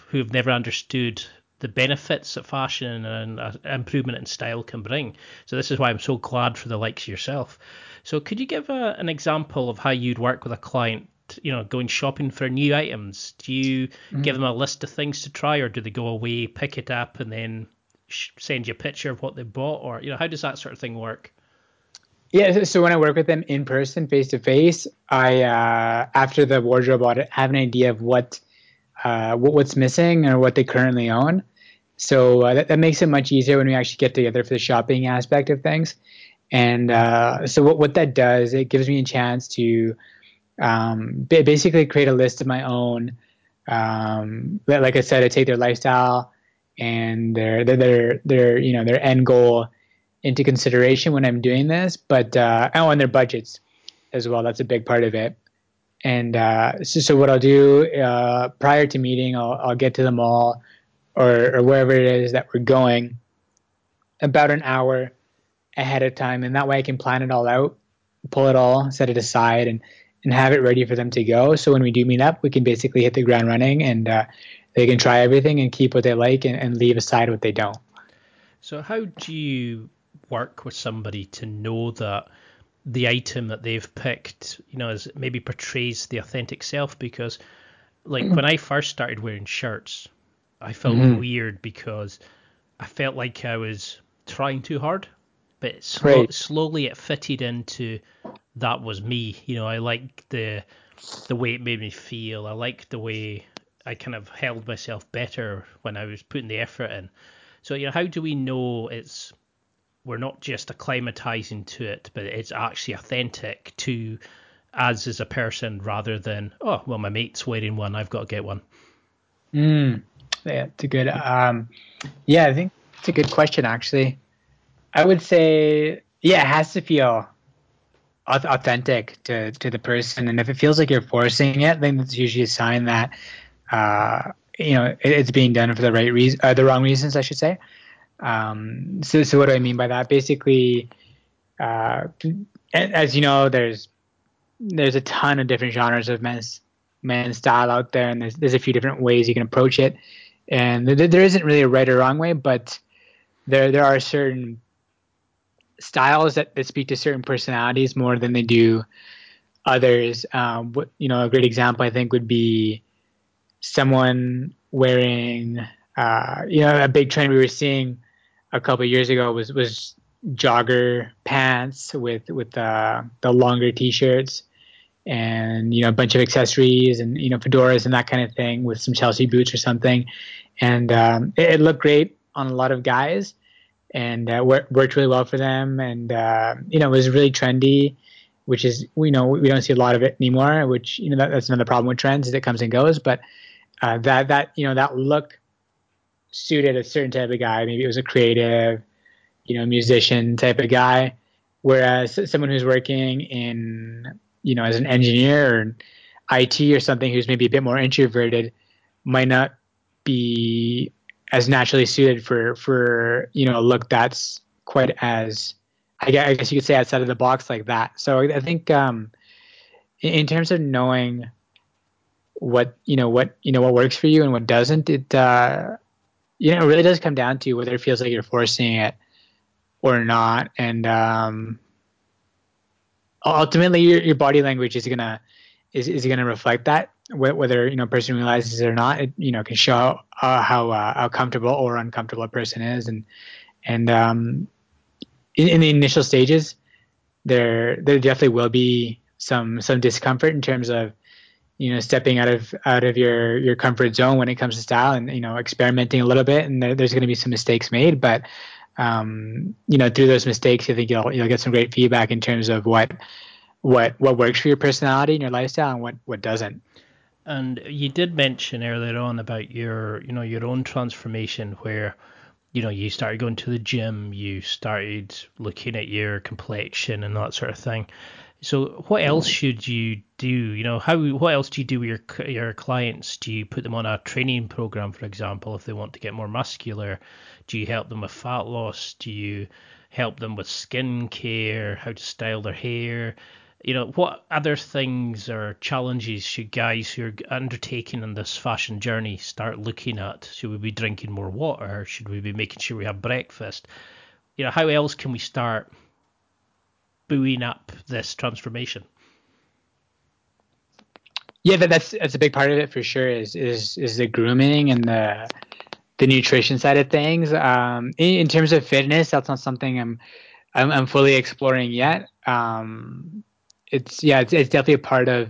who have never understood the benefits that fashion and improvement in style can bring. So this is why I'm so glad for the likes of yourself. So could you give an example of how you'd work with a client, you know, going shopping for new items? Do you give them a list of things to try, or do they go away, pick it up, and then send you a picture of what they bought? Or, you know, how does that sort of thing work? Yeah, so when I work with them in person, face-to-face, I, after the wardrobe audit, have an idea of what's missing or what they currently own. So that makes it much easier when we actually get together for the shopping aspect of things. And so what that does, it gives me a chance to basically create a list of my own. Like I said, I take their lifestyle and their you know, their end goal into consideration when I'm doing this, but and their budgets as well. That's a big part of it. And so what I'll do prior to meeting, I'll get to the mall or wherever it is that we're going about an hour ahead of time. And that way I can plan it all out, pull it all, set it aside, and have it ready for them to go. So when we do meet up, we can basically hit the ground running, and they can try everything and keep what they like and leave aside what they don't. So how do you work with somebody to know that the item that they've picked, you know, is maybe portrays the authentic self? Because like when I first started wearing shirts, I felt weird because I felt like I was trying too hard, but slowly it fitted into that was me. You know, I liked the way it made me feel. I liked the way I kind of held myself better when I was putting the effort in. So, you know, how do we know we're not just acclimatizing to it, but it's actually authentic to us as a person, rather than, oh, well, my mate's wearing one, I've got to get one? Yeah, it's a good. I think it's a good question, actually. I would say, yeah, it has to feel authentic to the person. And if it feels like you're forcing it, then it's usually a sign that, you know, it's being done for the right reason, the wrong reasons, I should say. So what do I mean by that? Basically, as you know, there's a ton of different genres of men's man style out there, and there's a few different ways you can approach it. And there isn't really a right or wrong way, but there are certain styles that speak to certain personalities more than they do others. A great example I think would be someone wearing, a big trend we were seeing a couple of years ago was jogger pants with the longer t-shirts and, a bunch of accessories and, fedoras and that kind of thing with some Chelsea boots or something. And it looked great on a lot of guys and worked really well for them. And, it was really trendy, which is, we don't see a lot of it anymore, which, that's another problem with trends is it comes and goes. But that look suited a certain type of guy. Maybe it was a creative, musician type of guy, whereas someone who's working in, as an engineer or IT or something, who's maybe a bit more introverted, might not be as naturally suited for a look that's quite as, I guess you could say, outside of the box like that. So I think in terms of knowing what works for you and what doesn't, it really does come down to whether it feels like you're forcing it or not. And ultimately your body language is gonna reflect that, whether a person realizes it or not. It can show how comfortable or uncomfortable a person is, and in the initial stages there definitely will be some discomfort in terms of stepping out of your comfort zone when it comes to style and experimenting a little bit, and there's going to be some mistakes made, but through those mistakes, I think you'll get some great feedback in terms of what works for your personality and your lifestyle and what doesn't. And you did mention earlier on about your own transformation where, you started going to the gym, you started looking at your complexion and that sort of thing. So what else should you do? What else do you do with your clients? Do you put them on a training program, for example, if they want to get more muscular? Do you help them with fat loss? Do you help them with skin care, how to style their hair? What other things or challenges should guys who are undertaking on this fashion journey start looking at? Should we be drinking more water? Should we be making sure we have breakfast? How else can we start buoying up this transformation? Yeah, that's a big part of it for sure. Is the grooming and the nutrition side of things. In terms of fitness, that's not something I'm fully exploring yet. It's definitely a part of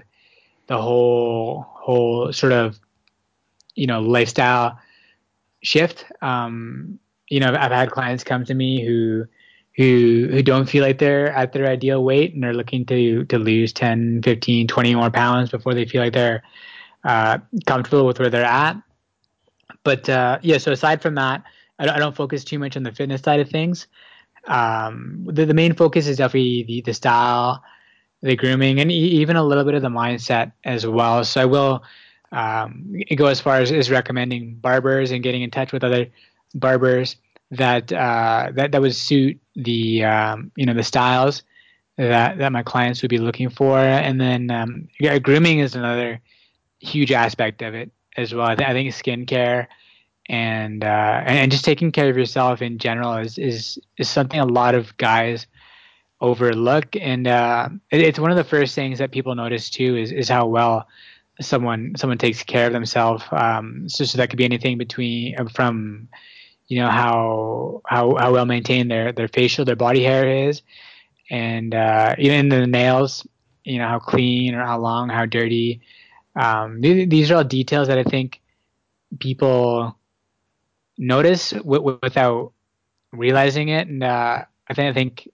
the whole sort of lifestyle shift. I've had clients come to me who don't feel like they're at their ideal weight and they're looking to lose 10, 15, 20 more pounds before they feel like they're comfortable with where they're at. But so aside from that, I don't focus too much on the fitness side of things. The main focus is definitely the style, the grooming, and even a little bit of the mindset as well. So I will go as far as recommending barbers and getting in touch with other barbers that would suit the styles that my clients would be looking for. And then grooming is another huge aspect of it as well. I think skincare and just taking care of yourself in general is something a lot of guys overlook. And it's one of the first things that people notice too is how well someone takes care of themselves. So that could be anything from how well maintained their facial, their body hair is, and even the nails, how clean or how long, how dirty. These are all details that I think people notice without realizing it, and I think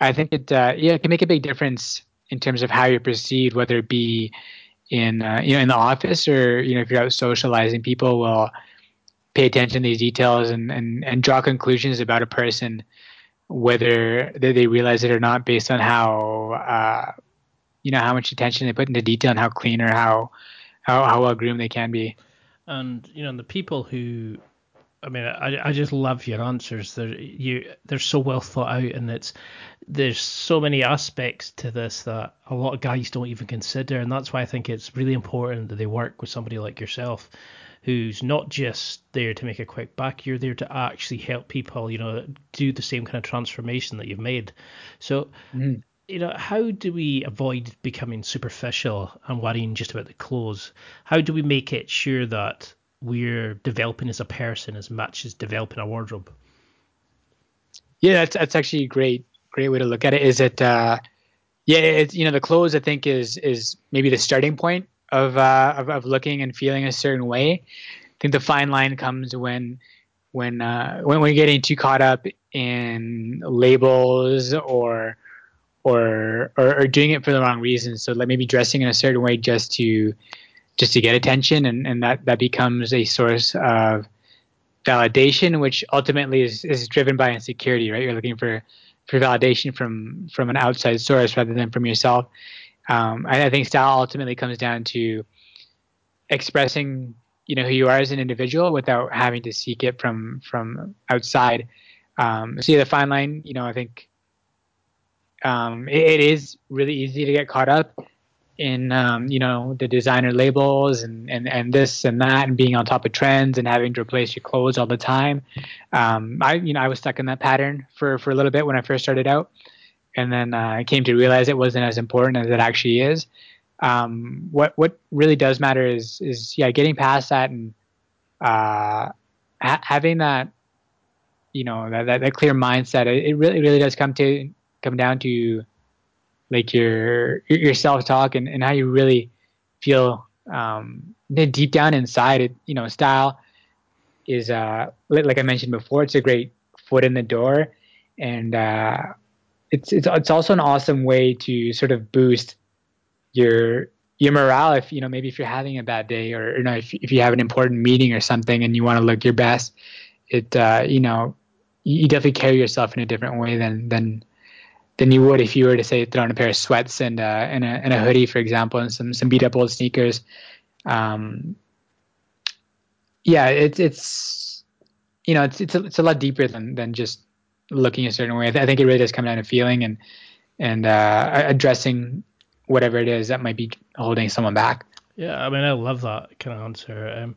it it can make a big difference in terms of how you're perceived, whether it be in in the office or if you're out socializing. People will pay attention to these details and draw conclusions about a person, whether they realize it or not, based on how much attention they put into detail and how clean or how well groomed they can be. And the people who I mean, I just love your answers. They're so well thought out, and there's so many aspects to this that a lot of guys don't even consider, and that's why I think it's really important that they work with somebody like yourself, who's not just there to make a quick buck. You're there to actually help people, you know, do the same kind of transformation that you've made. So, you know, how do we avoid becoming superficial and worrying just about the clothes? How do we make it sure that we're developing as a person as much as developing a wardrobe? Yeah, that's actually a great way to look at it. Is it, yeah, it's, you know, the clothes I think is maybe the starting point of looking and feeling a certain way. I think the fine line comes when we're getting too caught up in labels or doing it for the wrong reasons. So like maybe dressing in a certain way just to get attention, and that becomes a source of validation, which ultimately is driven by insecurity, right? You're looking for validation from an outside source rather than from yourself. And I think style ultimately comes down to expressing, you know, who you are as an individual without having to seek it from outside. So the fine line, you know, I think it is really easy to get caught up in you know, the designer labels and this and that, and being on top of trends and having to replace your clothes all the time. I was stuck in that pattern for a little bit when I first started out, and then I came to realize it wasn't as important as it actually is. What really does matter is yeah, getting past that and having that, you know, that clear mindset. It really does come down to like your self-talk and how you really feel deep down inside it. You know, style is, like I mentioned before, it's a great foot in the door, and it's also an awesome way to sort of boost your morale. If, you know, maybe if you're having a bad day, or you know, if you have an important meeting or something and you want to look your best, it you know, you definitely carry yourself in a different way than you would if you were to, say, throw on a pair of sweats and a hoodie, for example, and some beat up old sneakers. Yeah, it's you know, it's a lot deeper than just looking a certain way. I think it really does come down to feeling and addressing whatever it is that might be holding someone back. Yeah, I mean, I love that kind of answer.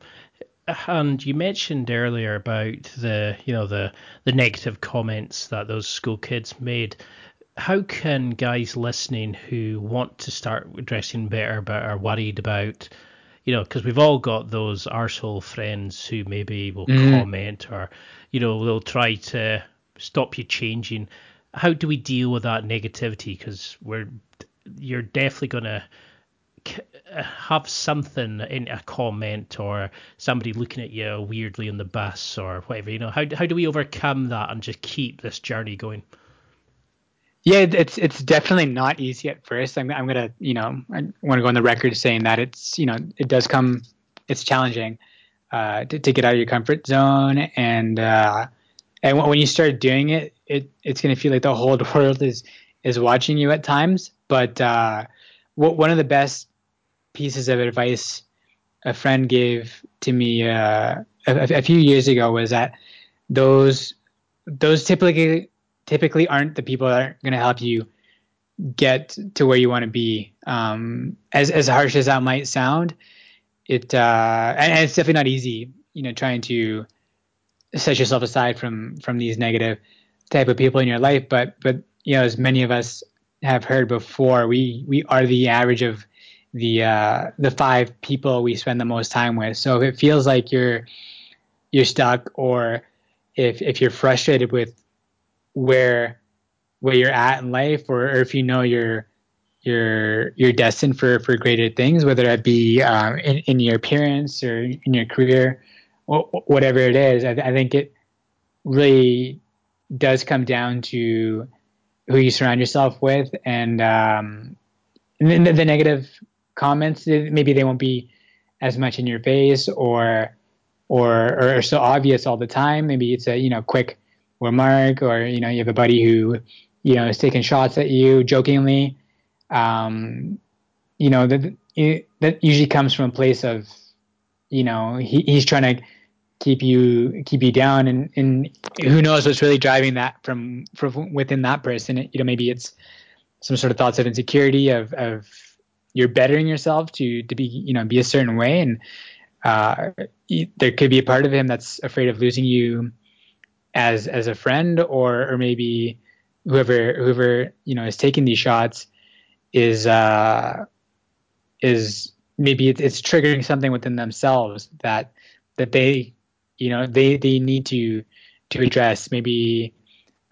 And you mentioned earlier about the negative comments that those school kids made. How can guys listening who want to start dressing better but are worried about, you know, because we've all got those arsehole friends who maybe will comment, or, you know, they'll try to stop you changing. How do we deal with that negativity? Because you're definitely going to have something in a comment, or somebody looking at you weirdly on the bus or whatever. You know, how do we overcome that and just keep this journey going? Yeah, it's definitely not easy at first. I'm gonna, you know, I want to go on the record saying that it's, you know, it does come, it's challenging to get out of your comfort zone, and when you start doing it, it's gonna feel like the whole world is watching you at times. But one of the best pieces of advice a friend gave to me a few years ago was that those typically aren't the people that are going to help you get to where you want to be. As harsh as that might sound, and it's definitely not easy, you know, trying to set yourself aside from these negative type of people in your life. But you know, as many of us have heard before, we are the average of the five people we spend the most time with. So if it feels like you're stuck, or if you're frustrated with where you're at in life, or if you know you're destined for greater things, whether that be in your appearance or in your career, or whatever it is, I think it really does come down to who you surround yourself with, and then the negative comments, maybe they won't be as much in your face or so obvious all the time. Maybe it's a, you know, quick remark, or, you know, you have a buddy who, you know, is taking shots at you jokingly. You know, that usually comes from a place of, you know, he's trying to keep you down, and who knows what's really driving that from within that person. You know, maybe it's some sort of thoughts of insecurity, of you're bettering yourself to be, you know, be a certain way. And there could be a part of him that's afraid of losing you as a friend, or maybe whoever you know is taking these shots is maybe it's triggering something within themselves that they, you know, they need to address. Maybe, you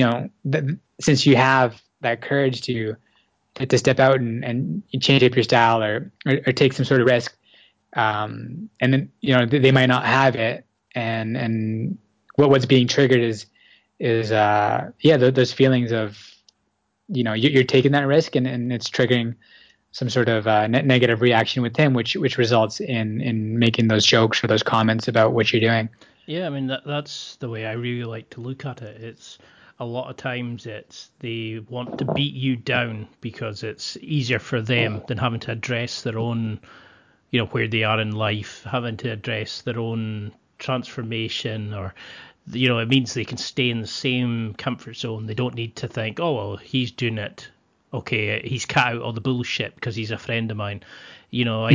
know, since you have that courage to step out and change up your style or take some sort of risk, and then, you know, they might not have it, and what's being triggered is those feelings of, you know, you're taking that risk and it's triggering some sort of negative reaction with him, which results in making those jokes or those comments about what you're doing. Yeah, I mean, that's the way I really like to look at it. It's a lot of times it's they want to beat you down because it's easier for them than having to address their own, you know, where they are in life, having to address their own transformation, or, you know, it means they can stay in the same comfort zone. They don't need to think, oh, well, he's doing it. Okay, he's cut out all the bullshit because he's a friend of mine, you know.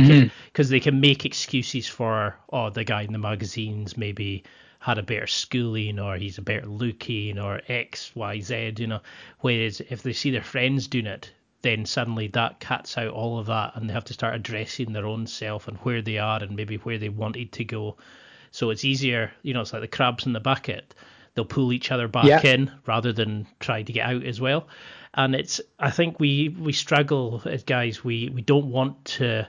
Because they can make excuses for, oh, the guy in the magazines maybe had a better schooling, or he's a better looking, or X, Y, Z, you know. Whereas if they see their friends doing it, then suddenly that cuts out all of that, and they have to start addressing their own self and where they are and maybe where they wanted to go. So it's easier, you know. It's like the crabs in the bucket; they'll pull each other back in rather than try to get out as well. And it's, I think we struggle as guys. We don't want to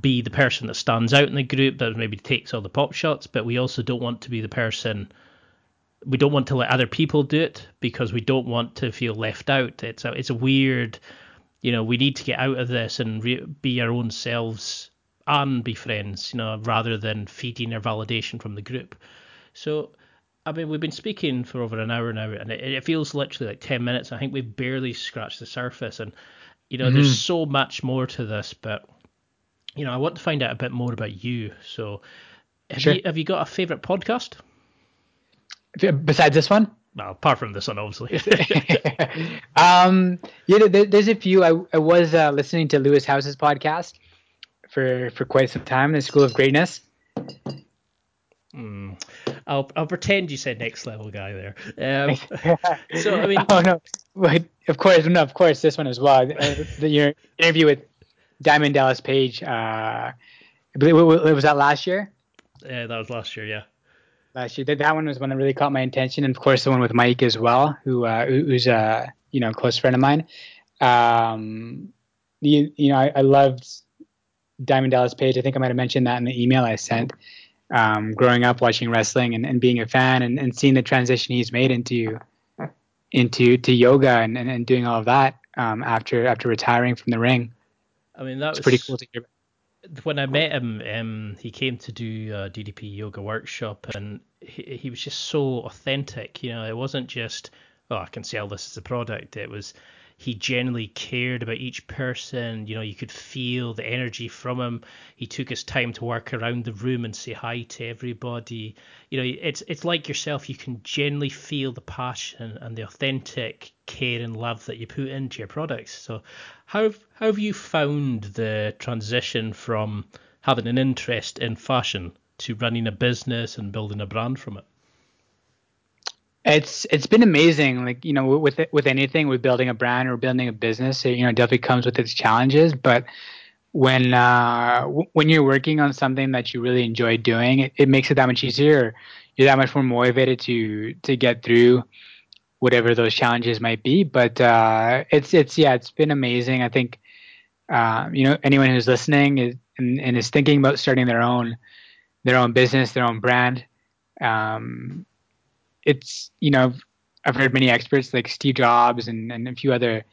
be the person that stands out in the group, that maybe takes all the pop shots, but we also don't want to be the person. We don't want to let other people do it because we don't want to feel left out. It's a weird, you know, we need to get out of this and be our own selves and be friends, you know, rather than feeding our validation from the group. So, I mean, we've been speaking for over an hour now, and it feels literally like 10 minutes. I think we've barely scratched the surface, and, you know, there's so much more to this, but, you know, I want to find out a bit more about you. So have you got a favorite podcast? Besides this one? Well, apart from this one, obviously. Yeah, there's a few. I was listening to Lewis House's podcast for quite some time, The School of Greatness. I'll pretend you said Next Level Guy there. So I mean, oh no, wait, of course, this one as well. Your interview with Diamond Dallas Page, I believe it was that last year. Yeah, that was last year. Yeah, last year. That one was one that really caught my attention, and of course the one with Mike as well, who's a, you know, close friend of mine. You know, I loved Diamond Dallas Page. I think I might have mentioned that in the email I sent. Growing up watching wrestling and being a fan and seeing the transition he's made into yoga and doing all of that after retiring from the ring. I mean, that was pretty cool to hear. When I met him, he came to do a DDP yoga workshop, and he was just so authentic. You know, it wasn't just, oh, I can sell this as a product. It was, he genuinely cared about each person. You know, you could feel the energy from him. He took his time to work around the room and say hi to everybody. You know, it's like yourself. You can genuinely feel the passion and the authentic care and love that you put into your products. So how have you found the transition from having an interest in fashion to running a business and building a brand from it? It's been amazing. Like, you know, with anything, with building a brand or building a business, it, you know, definitely comes with its challenges. But when you're working on something that you really enjoy doing, it makes it that much easier. You're that much more motivated to get through whatever those challenges might be. But it's been amazing. I think you know, anyone who's listening is thinking about starting their own business, their own brand. It's, you know, I've heard many experts like Steve Jobs and a few other,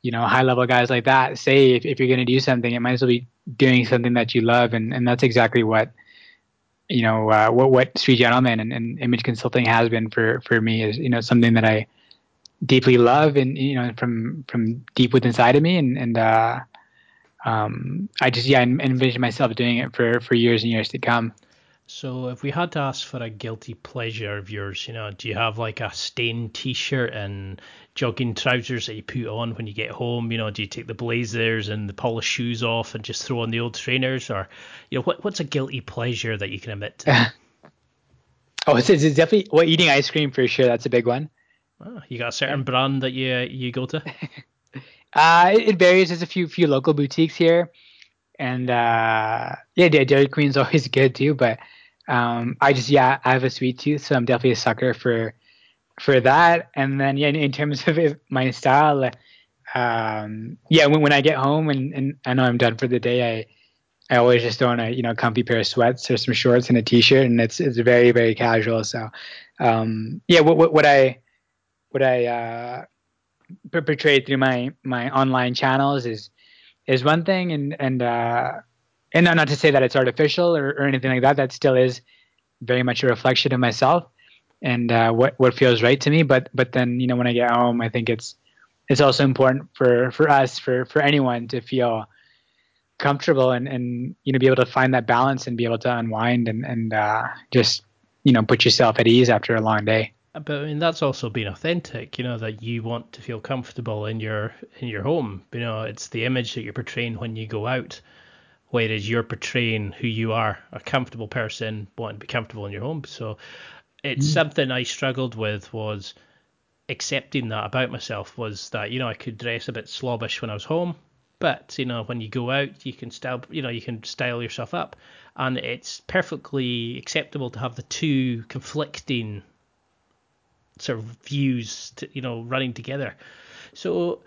you know, high level guys like that say if you're going to do something, it might as well be doing something that you love. And that's exactly what, you know, what Street Gentleman and image consulting has been for me is, you know, something that I deeply love and, you know, from deep within inside of me. I just envision myself doing it for years and years to come. So if we had to ask for a guilty pleasure of yours, you know, do you have like a stained T-shirt and jogging trousers that you put on when you get home? You know, do you take the blazers and the polished shoes off and just throw on the old trainers? Or, you know, what's a guilty pleasure that you can admit to? Oh, it's definitely eating ice cream for sure. That's a big one. Oh, you got a certain brand that you go to? It varies. There's a few local boutiques here. And Dairy Queen's always good too, but I have a sweet tooth, so I'm definitely a sucker for that. And then in terms of my style, when I get home and I know I'm done for the day, I always just throw on a comfy pair of sweats or some shorts and a T-shirt, and it's very very casual. So what I portray through my online channels is one thing, and not to say that it's artificial or anything like that. That still is very much a reflection of myself and what feels right to me. But then when I get home, I think it's also important for us for anyone to feel comfortable and be able to find that balance and be able to unwind and just put yourself at ease after a long day. But I mean, that's also being authentic, that you want to feel comfortable in your home. It's the image that you're portraying when you go out, whereas you're portraying who you are, a comfortable person wanting to be comfortable in your home. So it's something I struggled with, was accepting that about myself, was that, I could dress a bit slobbish when I was home. But, when you go out, you can style yourself up, and it's perfectly acceptable to have the two conflicting sort of views to, running together. So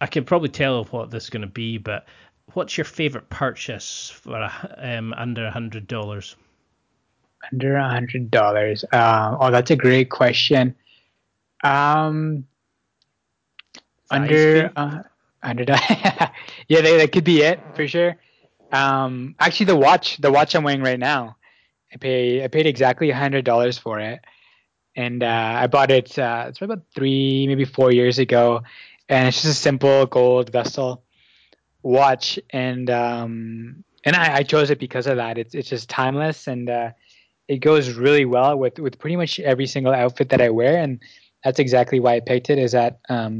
I can probably tell what this is going to be, but what's your favorite purchase for under $100? Under $100. That's a great question. Under $100. Yeah, that could be it for sure. Actually, the watch I'm wearing right now, I paid exactly $100 for it. And I bought it, it's probably about 3, maybe 4 years ago. And it's just a simple gold vessel watch. And I chose it because of that. It's just timeless, and it goes really well with pretty much every single outfit that I wear. And that's exactly why I picked it, is that I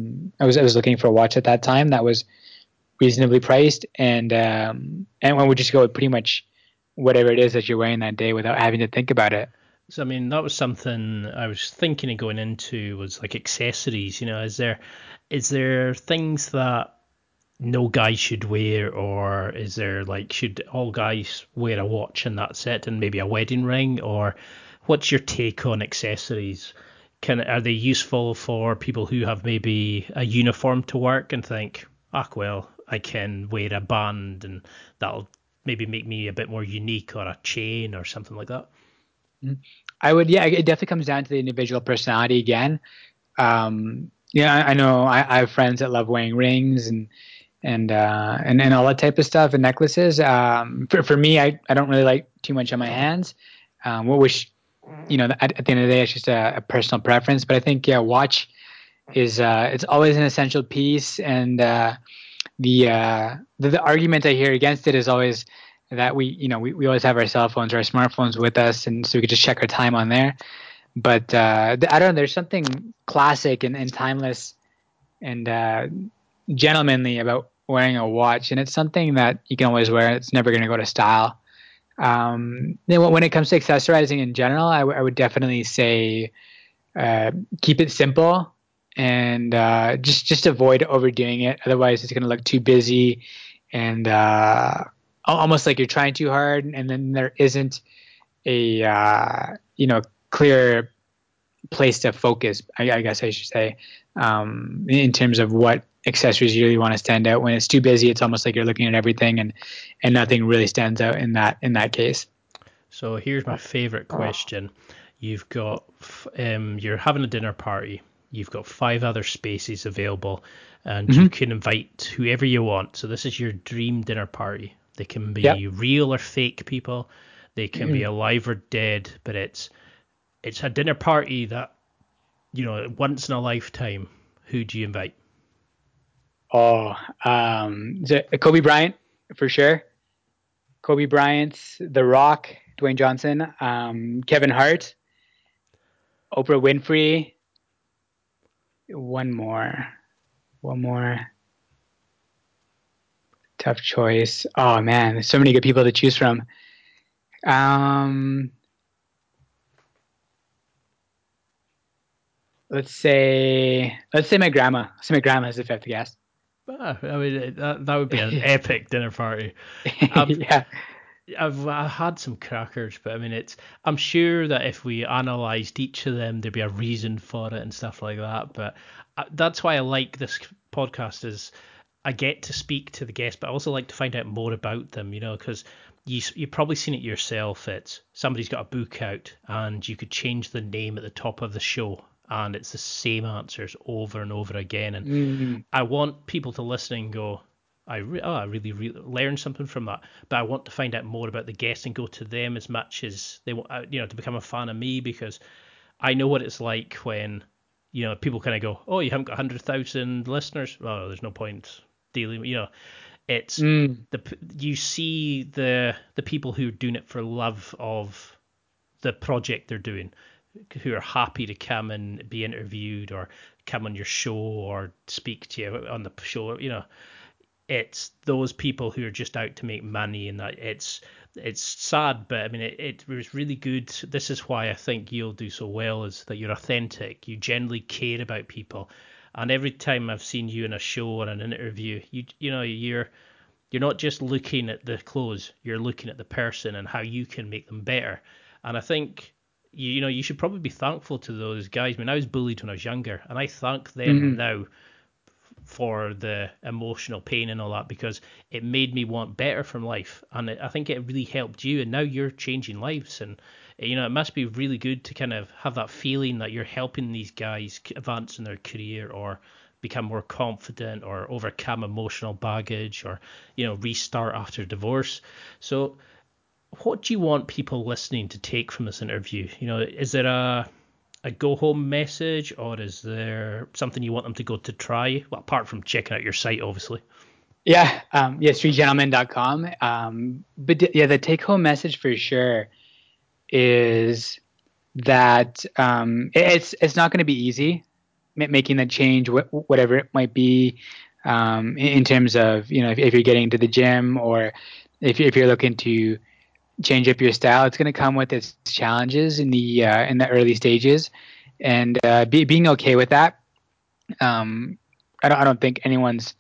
was looking for a watch at that time that was reasonably priced. And one would just go with pretty much whatever it is that you're wearing that day without having to think about it. So, I mean, that was something I was thinking of going into, was like accessories. Is there things that no guy should wear, or is there like, should all guys wear a watch and that's it, and maybe a wedding ring? Or what's your take on accessories? Are they useful for people who have maybe a uniform to work and think, I can wear a band and that'll maybe make me a bit more unique, or a chain or something like that? It definitely comes down to the individual personality again. I know I have friends that love wearing rings and all that type of stuff, and necklaces. For me, I don't really like too much on my hands. At the end of the day, it's just a personal preference. But I think watch is it's always an essential piece, and the argument I hear against it is always that we always have our cell phones or our smartphones with us, and so we could just check our time on there. But I don't know, there's something classic and timeless and gentlemanly about wearing a watch, and it's something that you can always wear. It's never going to go to style. When it comes to accessorizing in general, I would definitely say keep it simple, and just avoid overdoing it. Otherwise, it's going to look too busy, and almost like you're trying too hard, and then there isn't a clear place to focus, I guess I should say, in terms of what accessories you really want to stand out. When it's too busy, it's almost like you're looking at everything, and nothing really stands out in that case. So here's my favorite question. You've got you're having a dinner party. You've got 5 other spaces available, and you can invite whoever you want. So this is your dream dinner party. They can be real or fake people. They can be alive or dead, but it's a dinner party that, once in a lifetime. Who do you invite? Kobe Bryant, for sure. Kobe Bryant, The Rock, Dwayne Johnson, Kevin Hart, Oprah Winfrey. One more. Tough choice. Oh man, there's so many good people to choose from. Let's say my grandma. Let's say my grandma is, if I have to guess. I mean, that would be an epic dinner party. Yeah. I had some crackers, but I mean, I'm sure that if we analysed each of them, there'd be a reason for it and stuff like that. But that's why I like this podcast, is I get to speak to the guests, but I also like to find out more about them, you know, because you've probably seen it yourself. It's somebody's got a book out and you could change the name at the top of the show, and it's the same answers over and over again. And I want people to listen and go, I really learned something from that. But I want to find out more about the guests and go to them as much as they want, you know, to become a fan of me, because I know what it's like when, you know, people kind of go, oh, you haven't got 100,000 listeners. Well, there's no point dealing, you know. It's you see the people who are doing it for love of the project they're doing, who are happy to come and be interviewed or come on your show or speak to you on the show. You know, it's those people who are just out to make money, and that it's sad, but I mean, it was really good. This is why I think you'll do so well, is that you're authentic. You generally care about people. And every time I've seen you in a show or an interview, you know, you're not just looking at the clothes, you're looking at the person and how you can make them better. And I think, you know, you should probably be thankful to those guys. I mean, I was bullied when I was younger, and I thank them now for the emotional pain and all that, because it made me want better from life. And I think it really helped you, and now you're changing lives. And, you know, it must be really good to kind of have that feeling that you're helping these guys advance in their career or become more confident or overcome emotional baggage or, you know, restart after divorce. So what do you want people listening to take from this interview? You know, is there a go-home message, or is there something you want them to go to try? Well, apart from checking out your site, obviously. Yeah, streetgentleman.com. But yeah, the take-home message for sure is that it's not going to be easy making the change, whatever it might be, in terms of, you know, if you're getting to the gym or if you're looking to change up your style. It's going to come with its challenges in the early stages, and being okay with that. I don't think anyone's,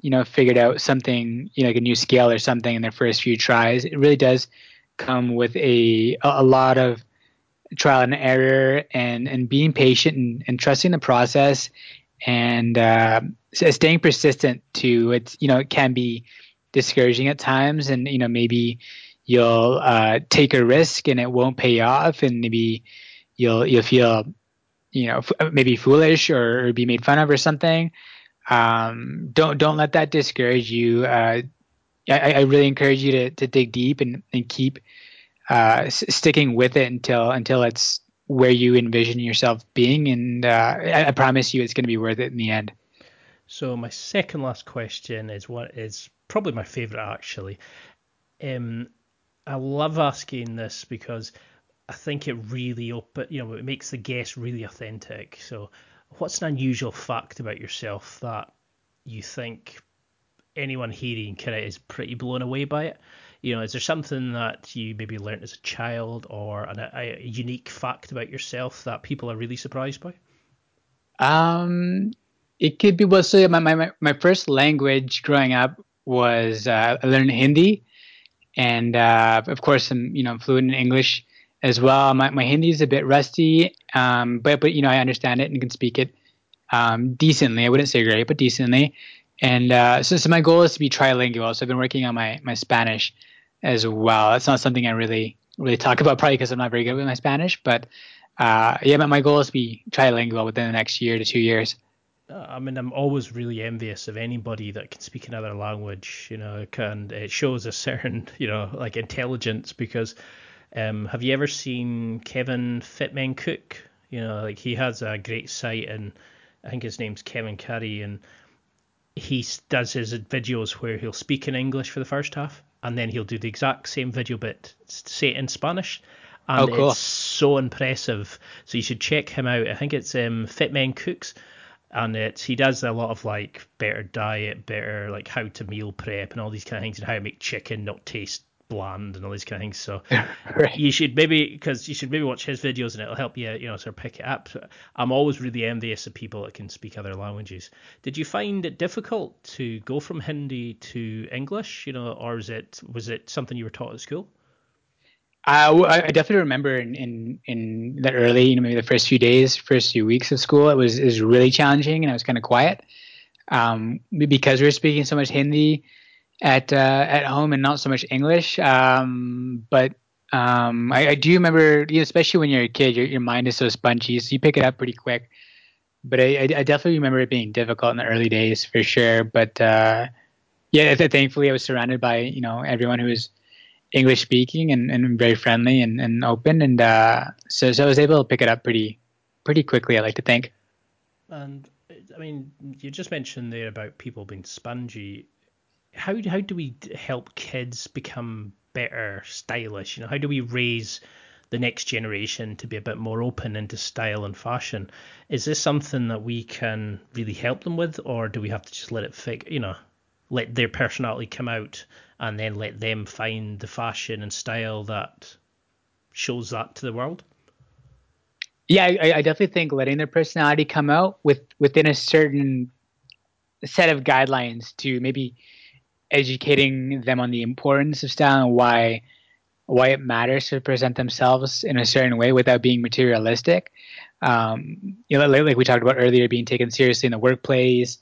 you know, figured out something, you know, like a new scale or something in their first few tries. It really does come with a lot of trial and error and being patient and trusting the process, and staying persistent too. It's, you know, it can be discouraging at times, and, you know, maybe you'll take a risk and it won't pay off, and maybe you'll feel, you know, maybe foolish or be made fun of or something. Don't let that discourage you. I really encourage you to dig deep and keep sticking with it until it's where you envision yourself being. And I promise you, it's going to be worth it in the end. So my second last question is what is probably my favorite, actually. I love asking this because I think it really it makes the guest really authentic. So what's an unusual fact about yourself that you think anyone hearing kind of is pretty blown away by it? You know, is there something that you maybe learned as a child, or a unique fact about yourself that people are really surprised by? It could be, well, so my first language growing up was, I learned Hindi. And of course, I'm, you know, fluent in English as well. My Hindi is a bit rusty, but you know, I understand it and can speak it decently. I wouldn't say great, but decently. And so my goal is to be trilingual. So I've been working on my Spanish as well. It's not something I really talk about, probably because I'm not very good with my Spanish. But my goal is to be trilingual within the next year to 2 years. I mean, I'm always really envious of anybody that can speak another language, you know, and it shows a certain, you know, like intelligence, because have you ever seen Kevin Fitman Cook? You know, like he has a great site, and I think his name's Kevin Curry, and he does his videos where he'll speak in English for the first half and then he'll do the exact same video but say it in Spanish. And it's so impressive. So you should check him out. I think it's Fit Men Cooks. And it's, he does a lot of like better diet, better like how to meal prep and all these kind of things, and how to make chicken not taste bland and all these kind of things. So right. you should maybe watch his videos, and it'll help you, you know, sort of pick it up. I'm always really envious of people that can speak other languages. Did you find it difficult to go from Hindi to English, you know, or was it something you were taught at school? I definitely remember in the early, you know, maybe the first few weeks of school, it was really challenging, and I was kind of quiet because we were speaking so much Hindi at home and not so much English. But I do remember, you know, especially when you're a kid, your mind is so spongy, so you pick it up pretty quick. But I definitely remember it being difficult in the early days for sure. But yeah, thankfully I was surrounded by, you know, everyone who was English speaking and very friendly and open, and so I was able to pick it up pretty quickly, I like to think. And I mean, you just mentioned there about people being spongy. How do we help kids become better stylish? You know, how do we raise the next generation to be a bit more open into style and fashion? Is this something that we can really help them with, or do we have to just let it figure, you know, let their personality come out and then let them find the fashion and style that shows that to the world? Yeah, I definitely think letting their personality come out within a certain set of guidelines, to maybe educating them on the importance of style and why it matters to present themselves in a certain way without being materialistic. You know, like we talked about earlier, being taken seriously in the workplace,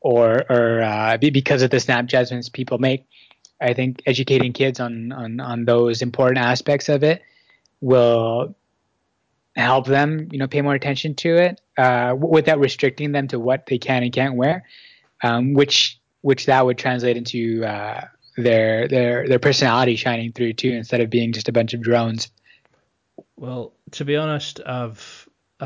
or because of the snap judgments people make. I think educating kids on those important aspects of it will help them, you know, pay more attention to it without restricting them to what they can and can't wear, which that would translate into their personality shining through too, instead of being just a bunch of drones. Well, to be honest, I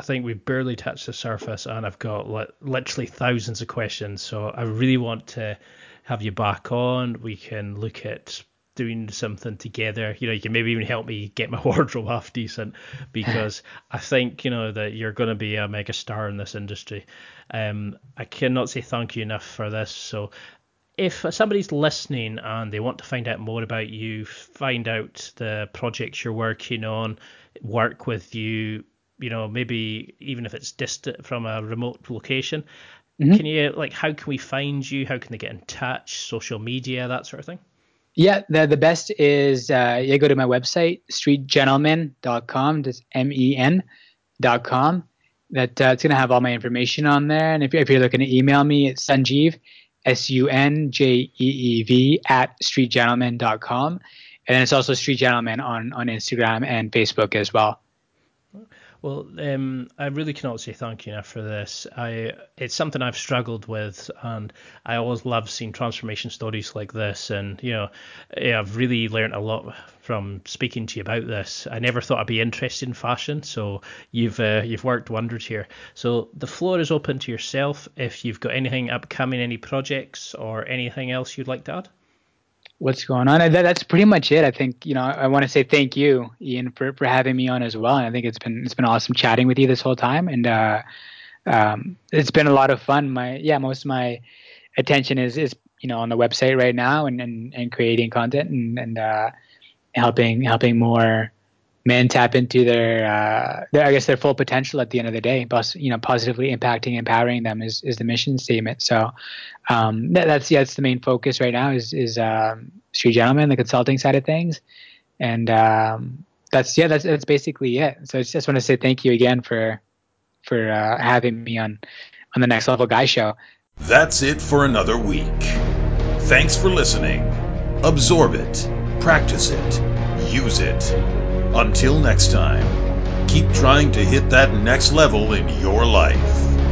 think we've barely touched the surface, and I've got literally thousands of questions. So I really want to have you back on. We can look at doing something together. You know, you can maybe even help me get my wardrobe half decent, because I think, you know, that you're going to be a mega star in this industry. I cannot say thank you enough for this. So if somebody's listening and they want to find out more about you, find out the projects you're working on, work with you, you know, maybe even if it's distant from a remote location, mm-hmm. Can you, like, how can we find you? How can they get in touch? Social media, that sort of thing? Yeah, the best is you go to my website, streetgentleman.com, that's MEN.com. It's going to have all my information on there. And if you're looking to email me, it's Sunjeev, SUNJEEV @streetgentleman.com. And then it's also Street Gentleman on Instagram and Facebook as well. Well, I really cannot say thank you enough for this. It's something I've struggled with, and I always love seeing transformation stories like this. And, you know, I've really learned a lot from speaking to you about this. I never thought I'd be interested in fashion, so you've worked wonders here. So the floor is open to yourself. If you've got anything upcoming, any projects or anything else you'd like to add? What's going on? That's pretty much it. I think, you know, I want to say thank you, Ian, for having me on as well. And I think it's been awesome chatting with you this whole time. And it's been a lot of fun. Most of my attention is you know, on the website right now and creating content and helping more men tap into their full potential at the end of the day. Plus, you know, positively impacting, empowering them is the mission statement. So that's the main focus right now is Street Gentleman, the consulting side of things. And that's basically it. So I just want to say thank you again for having me on the Next Level Guy show. That's it for another week. Thanks for listening. Absorb it, practice it, use it. Until next time, keep trying to hit that next level in your life.